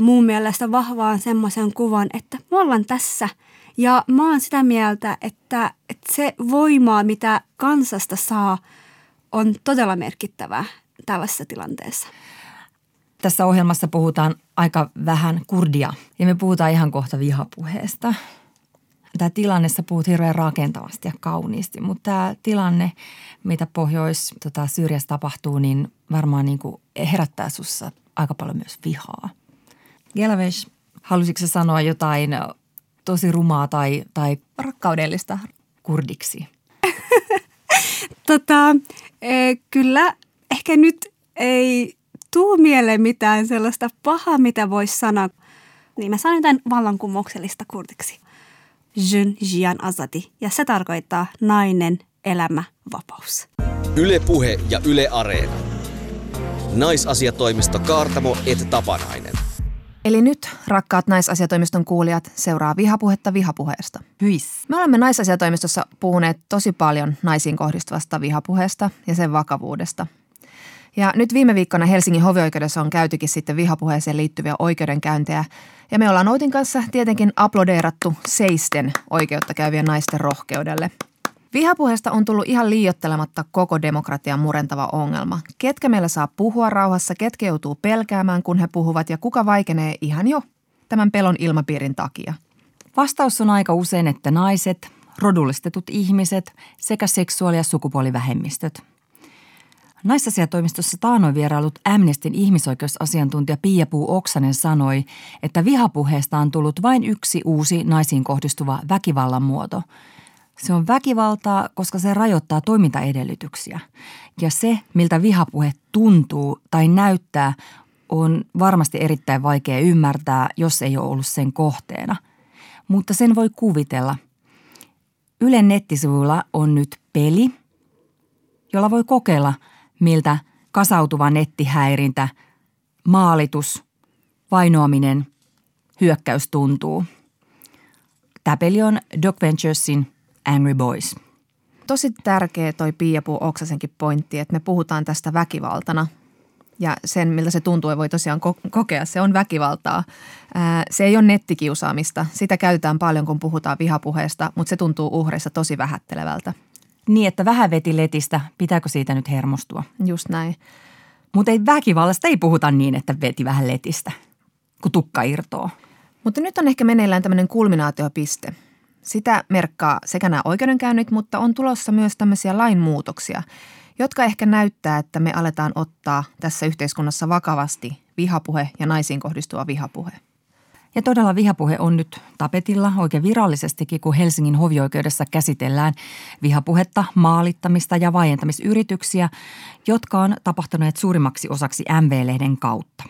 mun mielestä vahvaan semmoisen kuvan, että me ollaan tässä. Ja mä oon sitä mieltä, että se voimaa, mitä kansasta saa, on todella merkittävää tällaisessa tilanteessa. Tässä ohjelmassa puhutaan aika vähän kurdia ja me puhutaan ihan kohta vihapuheesta. Tämä tilanne, sä puhut hirveän rakentavasti ja kauniisti, mutta tämä tilanne, mitä Pohjois-Syyriassa tapahtuu, niin varmaan niin kuin herättää sussa aika paljon myös vihaa. Gelawej, halusitko sä sanoa jotain tosi rumaa tai rakkaudellista kurdiksi? Kyllä ehkä nyt ei tuu mieleen mitään sellaista pahaa, mitä voisi sanoa. Niin mä sanon jotain vallankumouksellista kurdiksi. Jyn jian azadi. Ja se tarkoittaa nainen, elämä, vapaus. Yle Puhe ja Yle Areena. Naisasiatoimisto Kaartamo et Tapanainen. Eli nyt, rakkaat Naisasiatoimiston kuulijat, seuraa vihapuhetta vihapuheesta. Hyis. Me olemme Naisasiatoimistossa puhuneet tosi paljon naisiin kohdistuvasta vihapuheesta ja sen vakavuudesta. Ja nyt viime viikkona Helsingin hovioikeudessa on käytykin sitten vihapuheeseen liittyviä oikeudenkäyntejä. Ja me ollaan Outin kanssa tietenkin aplodeerattu seisten oikeutta käyvien naisten rohkeudelle. Vihapuheesta on tullut ihan liioittelematta koko demokratian murentava ongelma. Ketkä meillä saa puhua rauhassa, ketkä joutuu pelkäämään, kun he puhuvat ja kuka vaikenee ihan jo tämän pelon ilmapiirin takia? Vastaus on aika usein, että naiset, rodullistetut ihmiset sekä seksuaali- ja sukupuolivähemmistöt. Naisasiatoimistossa taanoin vierailut Amnestyn ihmisoikeusasiantuntija Pia Puu Oksanen sanoi, että vihapuheesta on tullut vain yksi uusi naisiin kohdistuva väkivallan muoto. Se on väkivaltaa, koska se rajoittaa toimintaedellytyksiä. Ja se, miltä vihapuhe tuntuu tai näyttää, on varmasti erittäin vaikea ymmärtää, jos ei ole ollut sen kohteena. Mutta sen voi kuvitella. Ylen nettisivuilla on nyt peli, jolla voi kokeilla, miltä kasautuva nettihäirintä, maalitus, vainoaminen, hyökkäys tuntuu. Tämä peli on Doc Venturesin Angry Boys. Tosi tärkeä toi Pia Puu Oksasenkin pointti, että me puhutaan tästä väkivaltana. Ja sen, miltä se tuntuu, ei voi tosiaan kokea. Se on väkivaltaa. Se ei ole nettikiusaamista. Sitä käytetään paljon, kun puhutaan vihapuheesta, mutta se tuntuu uhreissa tosi vähättelevältä. Niin, että vähän veti letistä. Pitääkö siitä nyt hermostua? Just näin. Mutta ei väkivallasta ei puhuta niin, että veti vähän letistä, kun tukka irtoo. Mutta nyt on ehkä meneillään tämmöinen kulminaatiopiste. Sitä merkkaa sekä nämä oikeudenkäynnit, mutta on tulossa myös tämmöisiä lainmuutoksia, jotka ehkä näyttää, että me aletaan ottaa tässä yhteiskunnassa vakavasti vihapuhe ja naisiin kohdistuva vihapuhe. Ja todella vihapuhe on nyt tapetilla oikein virallisestikin, kun Helsingin hovioikeudessa käsitellään vihapuhetta, maalittamista ja vaientamisyrityksiä, jotka on tapahtuneet suurimmaksi osaksi MV-lehden kautta.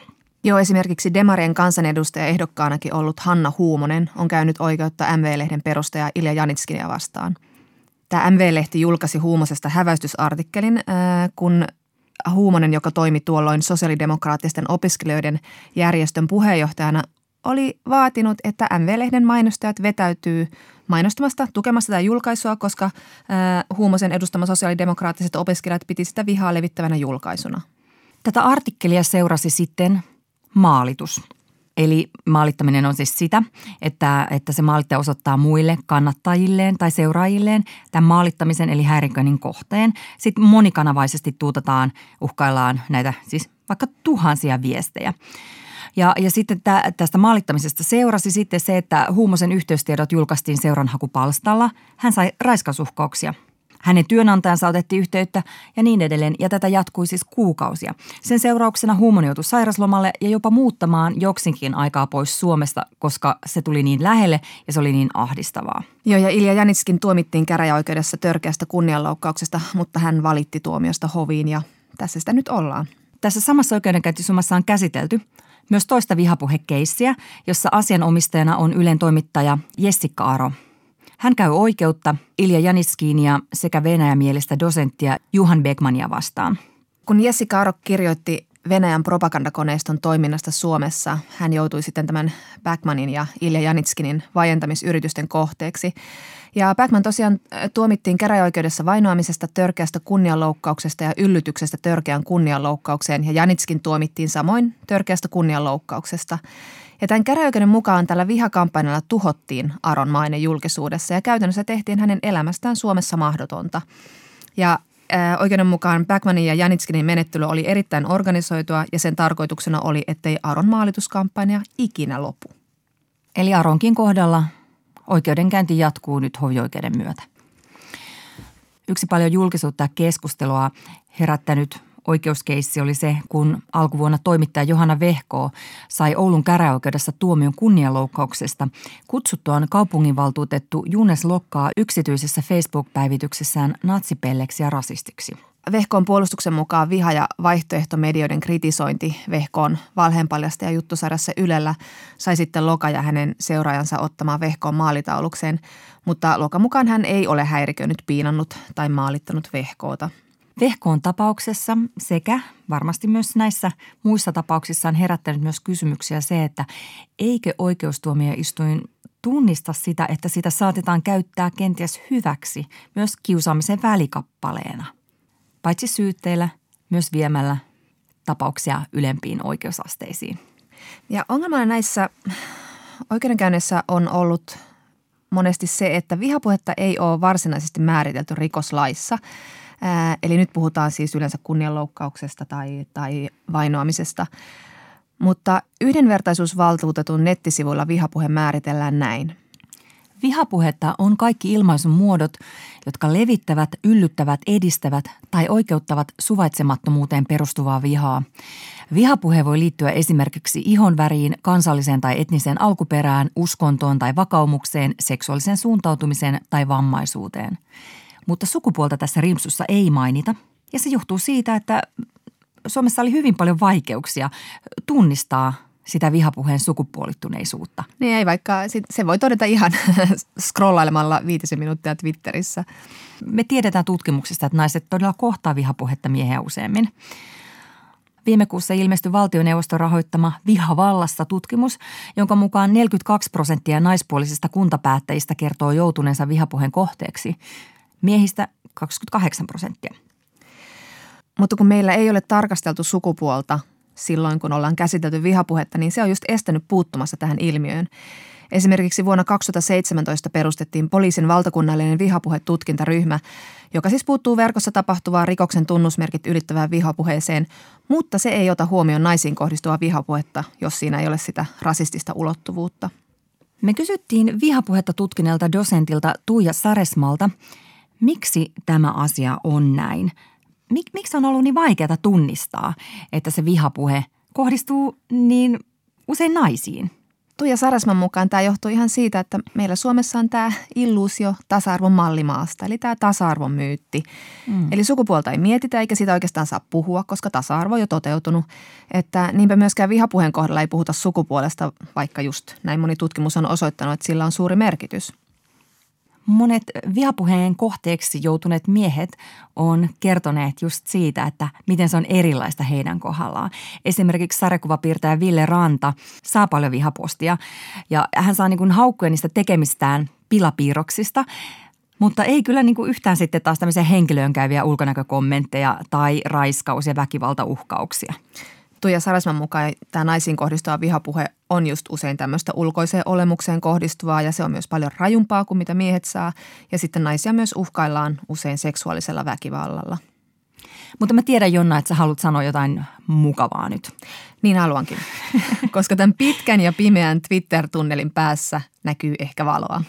Joo, esimerkiksi Demarien kansanedustaja ehdokkaanakin ollut Hanna Huumonen on käynyt oikeutta MV-lehden perustaja Ilja Janitskinia vastaan. Tämä MV-lehti julkaisi Huumosesta häväistysartikkelin, kun Huumonen, joka toimi tuolloin sosiaalidemokraattisten opiskelijoiden järjestön puheenjohtajana, oli vaatinut, että MV-lehden mainostajat vetäytyy mainostamasta, tukemasta tätä julkaisua, koska Huumosen edustama sosiaalidemokraattiset opiskelijat piti sitä vihaa levittävänä julkaisuna. Tätä artikkelia seurasi sitten maalitus. Eli maalittaminen on siis sitä, että se maalittaja osoittaa muille kannattajilleen tai seuraajilleen tämän maalittamisen eli häiriköinnin kohteen. Sitten monikanavaisesti tuutataan, uhkaillaan näitä siis vaikka tuhansia viestejä. Ja sitten tästä maalittamisesta seurasi sitten se, että Huumosen yhteystiedot julkaistiin seuranhakupalstalla. Hän sai raiskausuhkauksia. Hänen työnantajansa otettiin yhteyttä ja niin edelleen, ja tätä jatkui siis kuukausia. Sen seurauksena Huumonen joutui sairaslomalle ja jopa muuttamaan joksinkin aikaa pois Suomesta, koska se tuli niin lähelle ja se oli niin ahdistavaa. Joo, ja Ilja Janitskin tuomittiin käräjäoikeudessa törkeästä kunnianloukkauksesta, mutta hän valitti tuomiosta hoviin ja tässä sitä nyt ollaan. Tässä samassa oikeudenkäyntisummassa on käsitelty myös toista vihapuhekeissiä, jossa asianomistajana on Ylen toimittaja Jessikka Aro. Hän käy oikeutta Ilja Janitskinia sekä venäjämielistä dosenttia Johan Bäckmania vastaan. Kun Jessikka Aro kirjoitti Venäjän propagandakoneiston toiminnasta Suomessa hän joutui sitten tämän Bäckmanin ja Ilja Janitskinin vaientamisyritysten kohteeksi. Ja Bäckman tosiaan tuomittiin käräjäoikeudessa vainoamisesta, törkeästä kunnianloukkauksesta ja yllytyksestä törkeään kunnianloukkaukseen. Ja Janitskin tuomittiin samoin törkeästä kunnianloukkauksesta. Ja tämän käräjäoikeuden mukaan tällä vihakampanjalla tuhottiin Aron maine julkisuudessa ja käytännössä tehtiin hänen elämästään Suomessa mahdotonta. Ja oikeuden mukaan Bäckmanin ja Janitskinin menettely oli erittäin organisoitua ja sen tarkoituksena oli, ettei Aron maalituskampanja ikinä lopu. Eli Aronkin kohdalla oikeudenkäynti jatkuu nyt hovioikeuden myötä. Yksi paljon julkisuutta ja keskustelua herättänyt oikeuskeissi oli se, kun alkuvuonna toimittaja Johanna Vehkoo sai Oulun käräjäoikeudessa tuomion kunnianloukkauksesta kutsuttuaan kaupunginvaltuutettu Junes Lokkaa yksityisessä Facebook-päivityksessään natsipelleksi ja rasistiksi. Vehkoon puolustuksen mukaan viha- ja vaihtoehtomedioiden kritisointi Vehkoon valheenpaljastaja juttusarjassa Ylellä sai sitten Loka ja hänen seuraajansa ottamaan Vehkoon maalitaulukseen, mutta Lokan mukaan hän ei ole häirikönyt, piinannut tai maalittanut Vehkoota. Vehkoon tapauksessa sekä varmasti myös näissä muissa tapauksissa on herättänyt myös kysymyksiä se, että eikö oikeustuomioistuin tunnista sitä, että sitä saatetaan käyttää kenties hyväksi myös kiusaamisen välikappaleena. Paitsi syytteillä, myös viemällä tapauksia ylempiin oikeusasteisiin. Ja ongelmana näissä oikeudenkäynneissä on ollut monesti se, että vihapuhetta ei ole varsinaisesti määritelty rikoslaissa. Eli nyt puhutaan siis yleensä kunnianloukkauksesta tai vainoamisesta. Mutta yhdenvertaisuusvaltuutetun nettisivuilla vihapuhe määritellään näin. Vihapuhetta on kaikki ilmaisun muodot, jotka levittävät, yllyttävät, edistävät tai oikeuttavat suvaitsemattomuuteen perustuvaa vihaa. Vihapuhe voi liittyä esimerkiksi ihonväriin, kansalliseen tai etniseen alkuperään, uskontoon tai vakaumukseen, seksuaaliseen suuntautumiseen tai vammaisuuteen. Mutta sukupuolta tässä rimpsussa ei mainita ja se johtuu siitä, että Suomessa oli hyvin paljon vaikeuksia tunnistaa sitä vihapuheen sukupuolittuneisuutta. Niin ei, vaikka se voi todeta ihan scrollailemalla 5 minuuttia Twitterissä. Me tiedetään tutkimuksista, että naiset todella kohtaa vihapuhetta miehiä useammin. Viime kuussa ilmestyi valtioneuvoston rahoittama Vihavallassa tutkimus, jonka mukaan 42% naispuolisista kuntapäättäjistä kertoo joutuneensa vihapuheen kohteeksi – miehistä 28%. Mutta kun meillä ei ole tarkasteltu sukupuolta silloin, kun ollaan käsitelty vihapuhetta, niin se on just estänyt puuttumassa tähän ilmiöön. Esimerkiksi vuonna 2017 perustettiin poliisin valtakunnallinen vihapuhetutkintaryhmä, joka siis puuttuu verkossa tapahtuvaan rikoksen tunnusmerkit ylittävään vihapuheeseen, mutta se ei ota huomioon naisiin kohdistuvaa vihapuhetta, jos siinä ei ole sitä rasistista ulottuvuutta. Me kysyttiin vihapuhetta tutkineelta dosentilta Tuija Saaresmalta, miksi tämä asia on näin? Miksi on ollut niin vaikeata tunnistaa, että se vihapuhe kohdistuu niin usein naisiin? Tuija Saaresman mukaan tämä johtuu ihan siitä, että meillä Suomessa on tämä illuusio tasa-arvon mallimaasta, eli tämä tasa-arvon myytti. Eli sukupuolta ei mietitä eikä sitä oikeastaan saa puhua, koska tasa-arvo on jo toteutunut. Että niinpä myöskään vihapuheen kohdalla ei puhuta sukupuolesta, vaikka just näin moni tutkimus on osoittanut, että sillä on suuri merkitys. Monet vihapuheen kohteeksi joutuneet miehet on kertoneet just siitä, että miten se on erilaista heidän kohdallaan. Esimerkiksi sarjakuvapiirtäjä Ville Ranta saa paljon vihapostia ja hän saa niin kuin haukkuja niistä tekemistään pilapiirroksista, mutta ei kyllä niin kuin yhtään sitten taas tämmöisiä henkilöön käyviä ulkonäkökommentteja tai raiskaus- ja väkivaltauhkauksia. Tuija Saaresman mukaan tämä naisiin kohdistuva vihapuhe on just usein tämmöistä ulkoiseen olemukseen kohdistuvaa ja se on myös paljon rajumpaa kuin mitä miehet saa. Ja sitten naisia myös uhkaillaan usein seksuaalisella väkivallalla. Mutta mä tiedän, Jonna, että sä haluat sanoa jotain mukavaa nyt. Niin haluankin, koska tämän pitkän ja pimeän Twitter-tunnelin päässä näkyy ehkä valoa.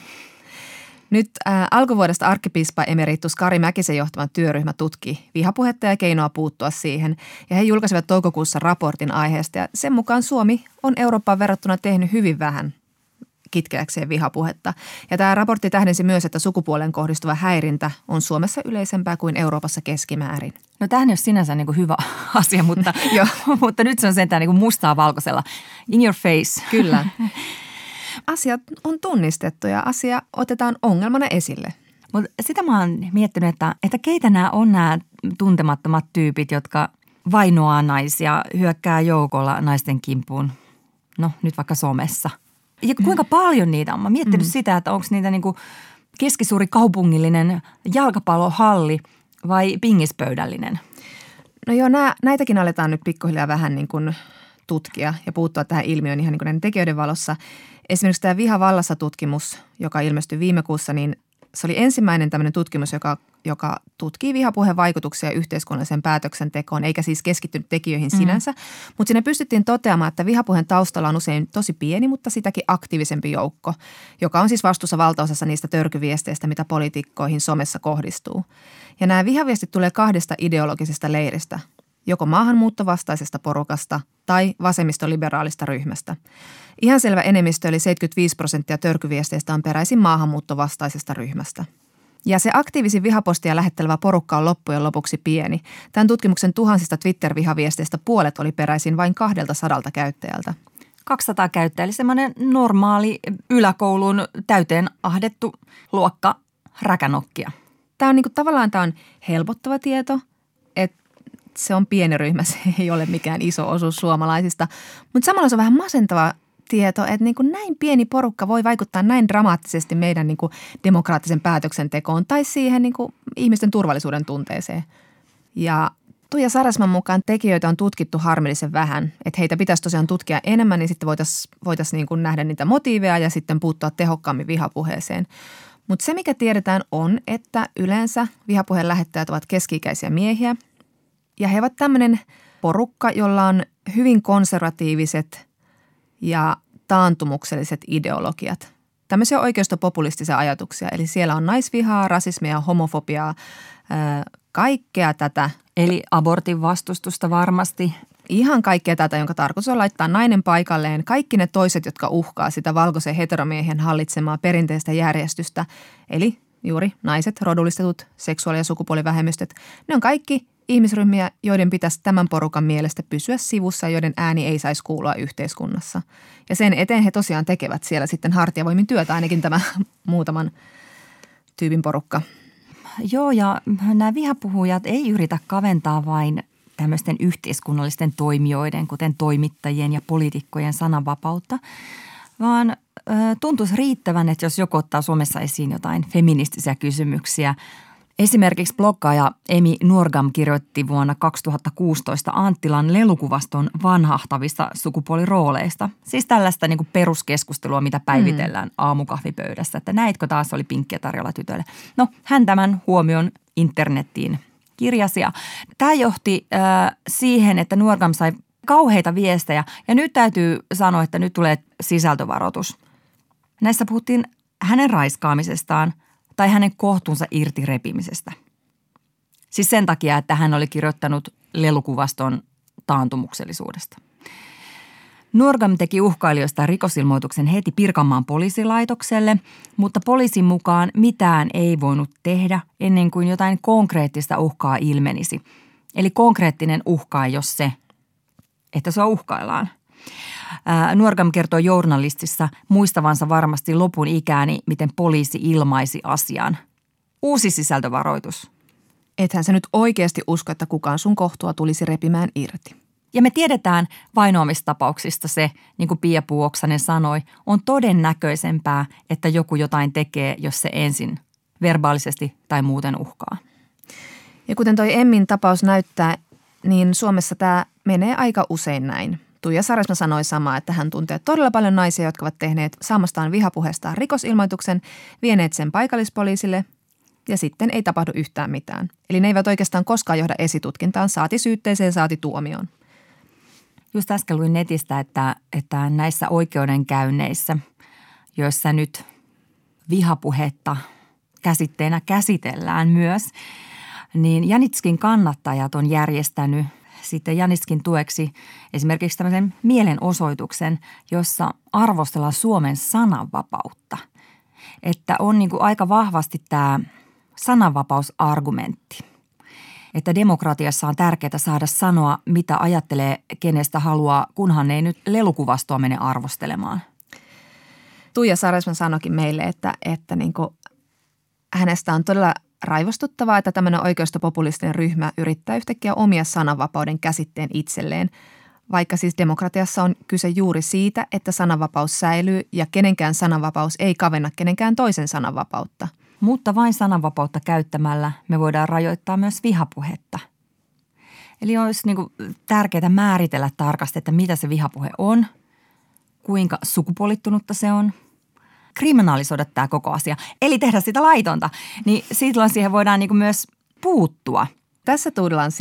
Nyt alkuvuodesta arkkipiispa emeritus Kari Mäkisen johtavan työryhmä tutki vihapuhetta ja keinoa puuttua siihen. Ja he julkaisivat toukokuussa raportin aiheesta ja sen mukaan Suomi on Eurooppaan verrattuna tehnyt hyvin vähän kitkeäkseen vihapuhetta. Ja tämä raportti tähdensi myös, että sukupuolen kohdistuva häirintä on Suomessa yleisempää kuin Euroopassa keskimäärin. No tämähän ei ole sinänsä niin kuin hyvä asia, mutta nyt se on sentään niin kuin mustaa valkoisella. In your face. Kyllä. Asiat on tunnistettu ja asia otetaan ongelmana esille. Mutta sitä mä oon miettinyt, että keitä nämä on nämä tuntemattomat tyypit, jotka vainoaa naisia, hyökkää joukolla naisten kimpuun, no nyt vaikka somessa. Ja kuinka paljon niitä on? Mä miettinyt sitä, että onko niitä niinku keskisuuri kaupungillinen jalkapallohalli vai pingispöydällinen? No joo, näitäkin aletaan nyt pikkuhiljaa vähän niin kuin tutkia ja puuttua tähän ilmiöön ihan niin kuin näiden tekijöiden valossa. Esimerkiksi tämä Viha vallassa -tutkimus, joka ilmestyi viime kuussa, niin se oli ensimmäinen tämmöinen tutkimus, joka tutkii vihapuheen vaikutuksia yhteiskunnalliseen päätöksentekoon, eikä siis keskittynyt tekijöihin sinänsä. Mutta siinä pystyttiin toteamaan, että vihapuheen taustalla on usein tosi pieni, mutta sitäkin aktiivisempi joukko, joka on siis vastuussa valtaosassa niistä törkyviesteistä, mitä poliitikkoihin somessa kohdistuu. Ja nämä vihaviestit tulee kahdesta ideologisesta leiristä, joko maahanmuuttovastaisesta porukasta tai vasemmistoliberaalista ryhmästä. Ihan selvä enemmistö, eli 75% törkyviesteistä on peräisin maahanmuuttovastaisesta ryhmästä. Ja se aktiivisin vihapostia lähettelevä porukka on loppujen lopuksi pieni. Tämän tutkimuksen tuhansista Twitter-vihaviesteistä puolet oli peräisin vain 200 käyttäjältä. 200 käyttäjä, eli semmoinen normaali yläkoulun täyteen ahdettu luokka räkänokkia. Tämä on niin kuin, tavallaan tämä on helpottava tieto, että se on pieni ryhmä, se ei ole mikään iso osuus suomalaisista, mutta samalla se on vähän masentava tieto, että niin kuin näin pieni porukka voi vaikuttaa näin dramaattisesti meidän niin kuin demokraattisen päätöksentekoon tai siihen niin kuin ihmisten turvallisuuden tunteeseen. Ja Tuija Saaresman mukaan tekijöitä on tutkittu harmillisen vähän, että heitä pitäisi tosiaan tutkia enemmän, niin sitten voitaisiin niin kuin nähdä niitä motiiveja ja sitten puuttua tehokkaammin vihapuheeseen. Mutta se, mikä tiedetään on, että yleensä vihapuheen lähettäjät ovat keski-ikäisiä miehiä ja he ovat tämmöinen porukka, jolla on hyvin konservatiiviset ja taantumukselliset ideologiat. Tämmöisiä oikeistopopulistisia ajatuksia, eli siellä on naisvihaa, rasismia, homofobiaa, kaikkea tätä. Eli abortin vastustusta varmasti. Ihan kaikkea tätä, jonka tarkoitus on laittaa nainen paikalleen. Kaikki ne toiset, jotka uhkaa sitä valkoisen heteromiehen hallitsemaa perinteistä järjestystä, eli juuri naiset, rodullistetut, seksuaali- ja sukupuolivähemmistöt, ne on kaikki ihmisryhmiä, joiden pitäisi tämän porukan mielestä pysyä sivussa, joiden ääni ei saisi kuulua yhteiskunnassa. Ja sen eteen he tosiaan tekevät siellä sitten hartiavoimin työtä, ainakin tämä muutaman tyypin porukka. Joo, ja nämä vihapuhujat ei yritä kaventaa vain tämmöisten yhteiskunnallisten toimijoiden, kuten toimittajien ja poliitikkojen sananvapautta, vaan tuntuisi riittävän, että jos joku ottaa Suomessa esiin jotain feministisiä kysymyksiä. Esimerkiksi bloggaaja Emi Nuorgam kirjoitti vuonna 2016 Anttilan lelukuvaston vanhahtavista sukupuolirooleista. Siis tällaista niin kuin peruskeskustelua, mitä päivitellään aamukahvipöydässä, että näitkö taas oli pinkkiä tarjolla tytölle. No, hän tämän huomion internettiin kirjasi. Tämä johti siihen, että Nuorgam sai kauheita viestejä ja nyt täytyy sanoa, että nyt tulee sisältövaroitus. Näissä puhuttiin hänen raiskaamisestaan tai hänen kohtuunsa irti repimisestä. Siis sen takia, että hän oli kirjoittanut lelukuvaston taantumuksellisuudesta. Nuorgam teki uhkailijoista rikosilmoituksen heti Pirkanmaan poliisilaitokselle, mutta poliisin mukaan mitään ei voinut tehdä ennen kuin jotain konkreettista uhkaa ilmenisi. Eli konkreettinen uhka ei ole se, että sua uhkaillaan. Nuorgam kertoi journalistissa muistavansa varmasti lopun ikääni, miten poliisi ilmaisi asian. Uusi sisältövaroitus. Ethän sä nyt oikeasti usko, että kukaan sun kohtua tulisi repimään irti. Ja me tiedetään vainoamistapauksista se, niin kuin Pia Puu Oksanen sanoi, on todennäköisempää, että joku jotain tekee, jos se ensin verbaalisesti tai muuten uhkaa. Ja kuten toi Emmin tapaus näyttää, niin Suomessa tämä menee aika usein näin. Tuija Saaresma sanoi samaa, että hän tuntee todella paljon naisia, jotka ovat tehneet saamastaan vihapuheestaan rikosilmoituksen, vieneet sen paikallispoliisille ja sitten ei tapahdu yhtään mitään. Eli ne eivät oikeastaan koskaan johda esitutkintaan, saati syytteeseen, saati tuomioon. Just äsken luin netistä, että näissä oikeudenkäynneissä, joissa nyt vihapuhetta käsitteenä käsitellään myös, niin Janitskin kannattajat on järjestänyt sitten Janitskin tueksi esimerkiksi tämmöisen mielenosoituksen, jossa arvostellaan Suomen sananvapautta. Että on niin kuin aika vahvasti tämä sananvapausargumentti. Että demokratiassa on tärkeää saada sanoa, mitä ajattelee, kenestä haluaa, kunhan ei nyt lelukuvastoa mene arvostelemaan. Tuija Saaresma sanoikin meille, että niin kuin hänestä on todella raivostuttavaa, että tämmöinen oikeistopopulistinen ryhmä yrittää yhtäkkiä omia sananvapauden käsitteen itselleen, vaikka siis demokratiassa on kyse juuri siitä, että sananvapaus säilyy ja kenenkään sananvapaus ei kavenna kenenkään toisen sananvapautta. Mutta vain sananvapautta käyttämällä me voidaan rajoittaa myös vihapuhetta. Eli olisi niin tärkeää määritellä tarkasti, että mitä se vihapuhe on, kuinka sukupuolittunutta se on, kriminalisoida tämä koko asia, eli tehdä sitä laitonta, niin silloin siihen voidaan niin myös puuttua. Tässä tullaan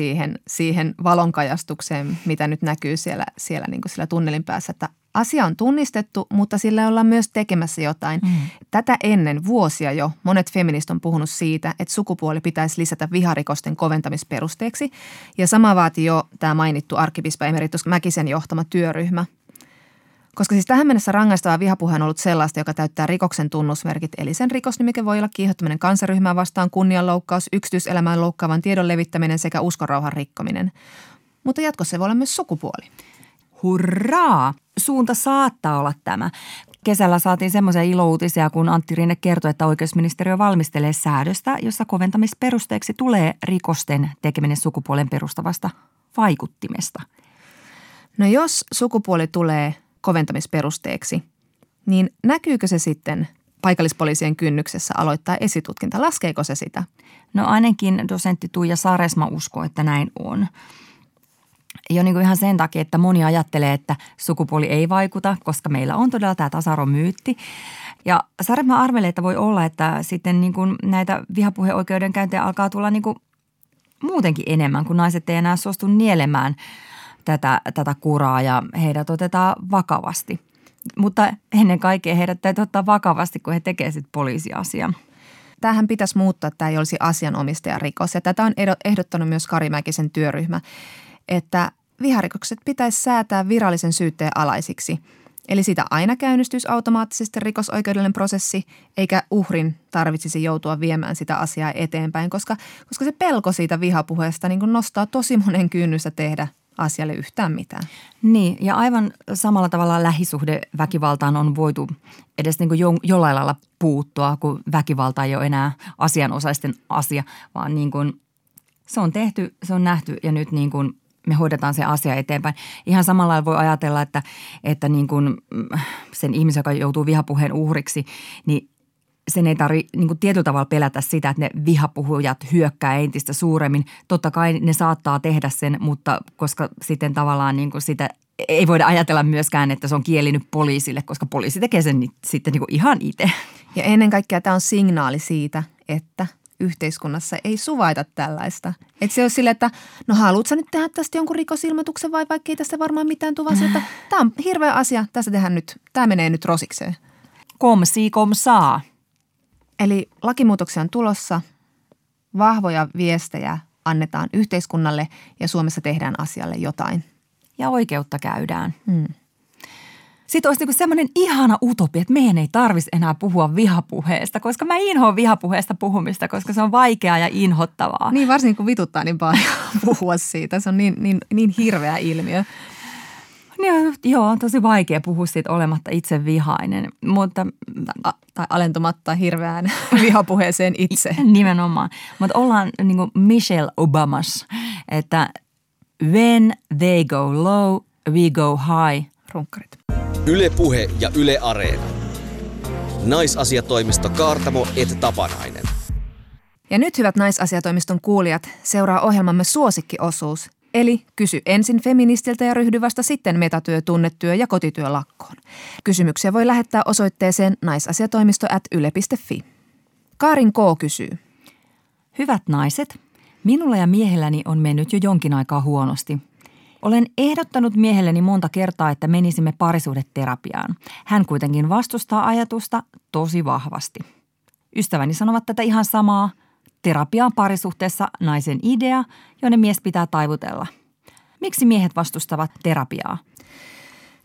siihen valonkajastukseen, mitä nyt näkyy siellä, niin siellä tunnelin päässä, että asia on tunnistettu, mutta sillä ollaan myös tekemässä jotain. Mm. Tätä ennen vuosia jo monet feministit on puhunut siitä, että sukupuoli pitäisi lisätä viharikosten koventamisperusteeksi. Ja sama vaatii jo tämä mainittu arkkipiispa emeritus Mäkisen johtama työryhmä. Koska siis tähän mennessä rangaistava vihapuhe on ollut sellaista, joka täyttää rikoksen tunnusmerkit. Eli sen rikosnimike voi olla kiihottaminen kansanryhmää vastaan, kunnianloukkaus, yksityiselämään loukkaavan tiedon levittäminen sekä uskonrauhan rikkominen. Mutta jatkossa se voi olla myös sukupuoli. Hurraa! Suunta saattaa olla tämä. Kesällä saatiin semmoisia ilouutisia, kun Antti Rinne kertoi, että oikeusministeriö valmistelee säädöstä, jossa koventamisperusteeksi tulee rikosten tekeminen sukupuolen perustavasta vaikuttimesta. No jos sukupuoli tulee koventamisperusteeksi, niin näkyykö se sitten paikallispoliisien kynnyksessä aloittaa esitutkinta? Laskeeko se sitä? No ainakin dosentti Tuija Saaresma uskoo, että näin on. Jo niin kuin ihan sen takia, että moni ajattelee, että sukupuoli ei vaikuta, koska meillä on todella tämä tasa-aromyytti. Ja Saaresma arvelee, että voi olla, että sitten niin kuin näitä vihapuheoikeudenkäyntejä alkaa tulla niin kuin muutenkin enemmän, kun naiset ei enää suostu nielemään tätä kuraa ja heidät otetaan vakavasti. Mutta ennen kaikkea heidät täytyy ottaa vakavasti, kun he tekevät sitten poliisiasiaa. Tämähän pitäisi muuttaa, että tämä ei olisi asianomistajarikos. Ja tätä on ehdottanut myös Kari Mäkisen työryhmä, että viharikokset pitäisi säätää virallisen syytteen alaisiksi. Eli siitä aina käynnistyisi automaattisesti rikosoikeudellinen prosessi, eikä uhrin tarvitsisi joutua viemään sitä asiaa eteenpäin, koska se pelko siitä vihapuheesta niin kuin nostaa tosi monen kynnystä tehdä asialle yhtään mitään. Niin, ja aivan samalla tavalla lähisuhdeväkivaltaan on voitu edes niin kuin jollain lailla puuttua, kun väkivalta ei ole enää asianosaisten asia, vaan niin kuin se on tehty, se on nähty ja nyt niin kuin me hoidetaan se asia eteenpäin. Ihan samalla voi ajatella, että niin kuin sen ihmisen, joka joutuu vihapuheen uhriksi, niin sen ei tarvitse niin kuin tietyllä tavalla pelätä sitä, että ne vihapuhujat hyökkää entistä suuremmin. Totta kai ne saattaa tehdä sen, mutta koska sitten tavallaan niin kuin sitä ei voida ajatella myöskään, että se on kielinyt poliisille, koska poliisi tekee sen sitten niin kuin ihan itse. Ja ennen kaikkea tämä on signaali siitä, että yhteiskunnassa ei suvaita tällaista. Että se on silleen, että no haluatko nyt tehdä tästä jonkun rikosilmoituksen vai vaikka ei tästä varmaan mitään tuvassa, että tämä on hirveä asia, tässä tehdään nyt, tämä menee nyt rosikseen. Kom si kom saa. Eli lakimuutoksia on tulossa, vahvoja viestejä annetaan yhteiskunnalle ja Suomessa tehdään asialle jotain. Ja oikeutta käydään. Hmm. Sitten olisi niin semmoinen ihana utopia, että meidän ei tarvitsisi enää puhua vihapuheesta, koska mä inhoan vihapuheesta puhumista, koska se on vaikeaa ja inhottavaa. Niin varsinkin kun vituttaa niin paljon puhua siitä, se on niin hirveä ilmiö. Joo, on tosi vaikea puhua siitä olematta itse vihainen, mutta tai alentumatta hirveään vihapuheeseen itse. Nimenomaan, mutta ollaan niin kuin Michelle Obamas, että when they go low, we go high. Runkkarit. Yle Puhe ja Yle Areena. Naisasiatoimisto Kaartamo et Tapanainen. Ja nyt hyvät naisasiatoimiston kuulijat, seuraa ohjelmamme suosikkiosuus, eli kysy ensin feministiltä ja ryhdy vasta sitten metatyö, tunnetyö ja kotityö lakkoon. Kysymyksiä voi lähettää osoitteeseen naisasiatoimisto@yle.fi. Kaarin K. kysyy. Hyvät naiset, minulla ja miehelläni on mennyt jo jonkin aikaa huonosti. Olen ehdottanut miehelleni monta kertaa, että menisimme parisuhdeterapiaan. Hän kuitenkin vastustaa ajatusta tosi vahvasti. Ystäväni sanovat tätä ihan samaa. Terapia on parisuhteessa naisen idea, jonne mies pitää taivutella. Miksi miehet vastustavat terapiaa?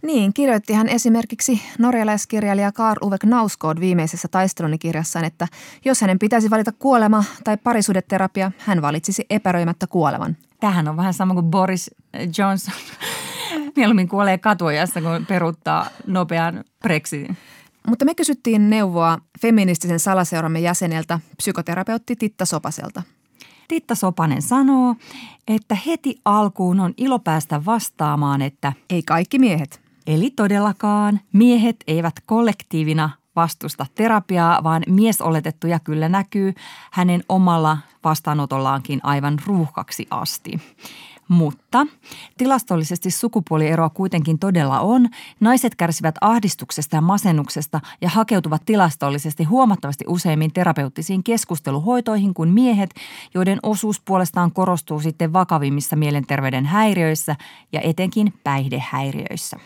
Niin, kirjoittihan esimerkiksi norjalaiskirjailija Karl Ove Knausgård viimeisessä taistelunikirjassaan, että jos hänen pitäisi valita kuolema tai parisuhdeterapia, hän valitsisi epäröimättä kuolevan. Tämähän on vähän sama kuin Boris Johnson. Mieluummin kuolee katuojassa, kun peruuttaa nopean Brexitin. Mutta me kysyttiin neuvoa feministisen salaseuramme jäseneltä, psykoterapeutti Titta Sopaselta. Titta Sopanen sanoo, että heti alkuun on ilo päästä vastaamaan, että ei kaikki miehet. Eli todellakaan miehet eivät kollektiivina vastusta terapiaa, vaan miesoletettuja kyllä näkyy hänen omalla vastaanotollaankin aivan ruuhkaksi asti. Mutta tilastollisesti sukupuolieroa kuitenkin todella on. Naiset kärsivät ahdistuksesta ja masennuksesta ja hakeutuvat tilastollisesti huomattavasti useimmin terapeuttisiin keskusteluhoitoihin kuin miehet, joiden osuus puolestaan korostuu sitten vakavimmissa mielenterveyden häiriöissä ja etenkin päihdehäiriöissä.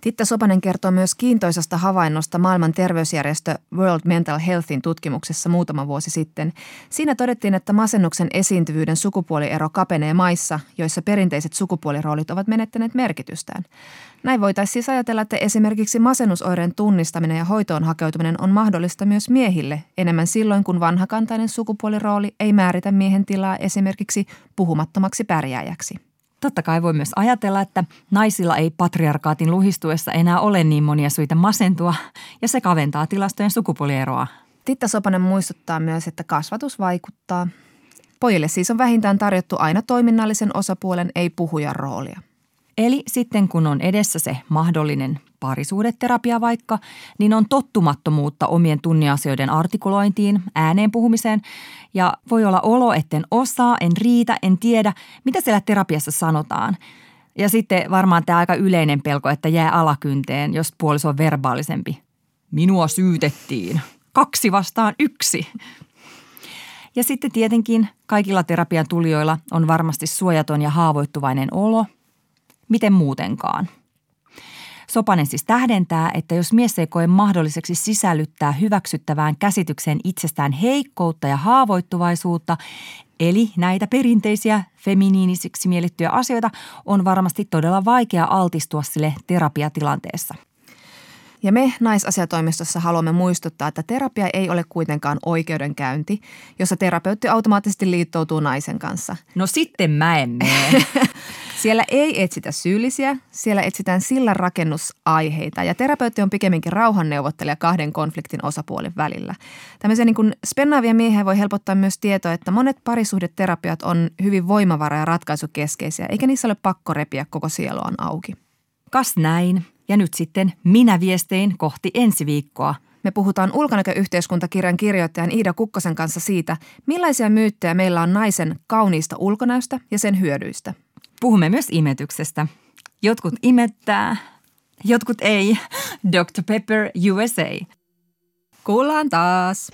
Titta Sopanen kertoo myös kiintoisesta havainnosta maailman terveysjärjestö World Mental Healthin tutkimuksessa muutama vuosi sitten. Siinä todettiin, että masennuksen esiintyvyyden sukupuoliero kapenee maissa, joissa perinteiset sukupuoliroolit ovat menettäneet merkitystään. Näin voitaisiin siis ajatella, että esimerkiksi masennusoireen tunnistaminen ja hoitoon hakeutuminen on mahdollista myös miehille enemmän silloin, kun vanhakantainen sukupuolirooli ei määritä miehen tilaa esimerkiksi puhumattomaksi pärjääjäksi. Totta kai voi myös ajatella, että naisilla ei patriarkaatin luhistuessa enää ole niin monia syitä masentua ja se kaventaa tilastojen sukupuolieroa. Titta Sopanen muistuttaa myös, että kasvatus vaikuttaa. Pojille siis on vähintään tarjottu aina toiminnallisen osapuolen ei puhujan roolia. Eli sitten kun on edessä se mahdollinen parisuhdeterapia vaikka, niin on tottumattomuutta omien tunneasioiden artikulointiin, ääneen puhumiseen ja voi olla olo, etten osaa, en riitä, en tiedä, mitä siellä terapiassa sanotaan. Ja sitten varmaan tämä aika yleinen pelko, että jää alakynteen, jos puoliso on verbaalisempi. Minua syytettiin. 2 vastaan 1. Ja sitten tietenkin kaikilla terapian tulijoilla on varmasti suojaton ja haavoittuvainen olo. Miten muutenkaan? Sopanen siis tähdentää, että jos mies ei koe mahdolliseksi sisällyttää hyväksyttävään käsitykseen itsestään heikkoutta ja haavoittuvaisuutta, eli näitä perinteisiä feminiinisiksi miellettyjä asioita, on varmasti todella vaikea altistua sille terapiatilanteessa. Ja me naisasiatoimistossa haluamme muistuttaa, että terapia ei ole kuitenkaan oikeudenkäynti, jossa terapeutti automaattisesti liittoutuu naisen kanssa. No sitten mä en mene. Siellä ei etsitä syyllisiä, siellä etsitään sillan rakennusaiheita ja terapeutti on pikemminkin rauhanneuvottelija kahden konfliktin osapuolen välillä. Tämmöisiä niin kuin spennaavia miehiä voi helpottaa myös tietoa, että monet parisuhdeterapiat on hyvin voimavara- ja ratkaisukeskeisiä, eikä niissä ole pakko repiä koko sieluaan auki. Kas näin. Ja nyt sitten minä viestein kohti ensi viikkoa. Me puhutaan ulkonäköyhteiskuntakirjan kirjoittajan Iida Kukkosen kanssa siitä, millaisia myyttejä meillä on naisen kauniista ulkonäöstä ja sen hyödyistä. Puhumme myös imetyksestä. Jotkut imettää, jotkut ei. Dr. Pepper USA. Kuullaan taas.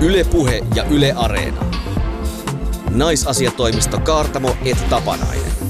Yle Puhe ja Yle Areena. Naisasiatoimisto Kaartamo et Tapanainen.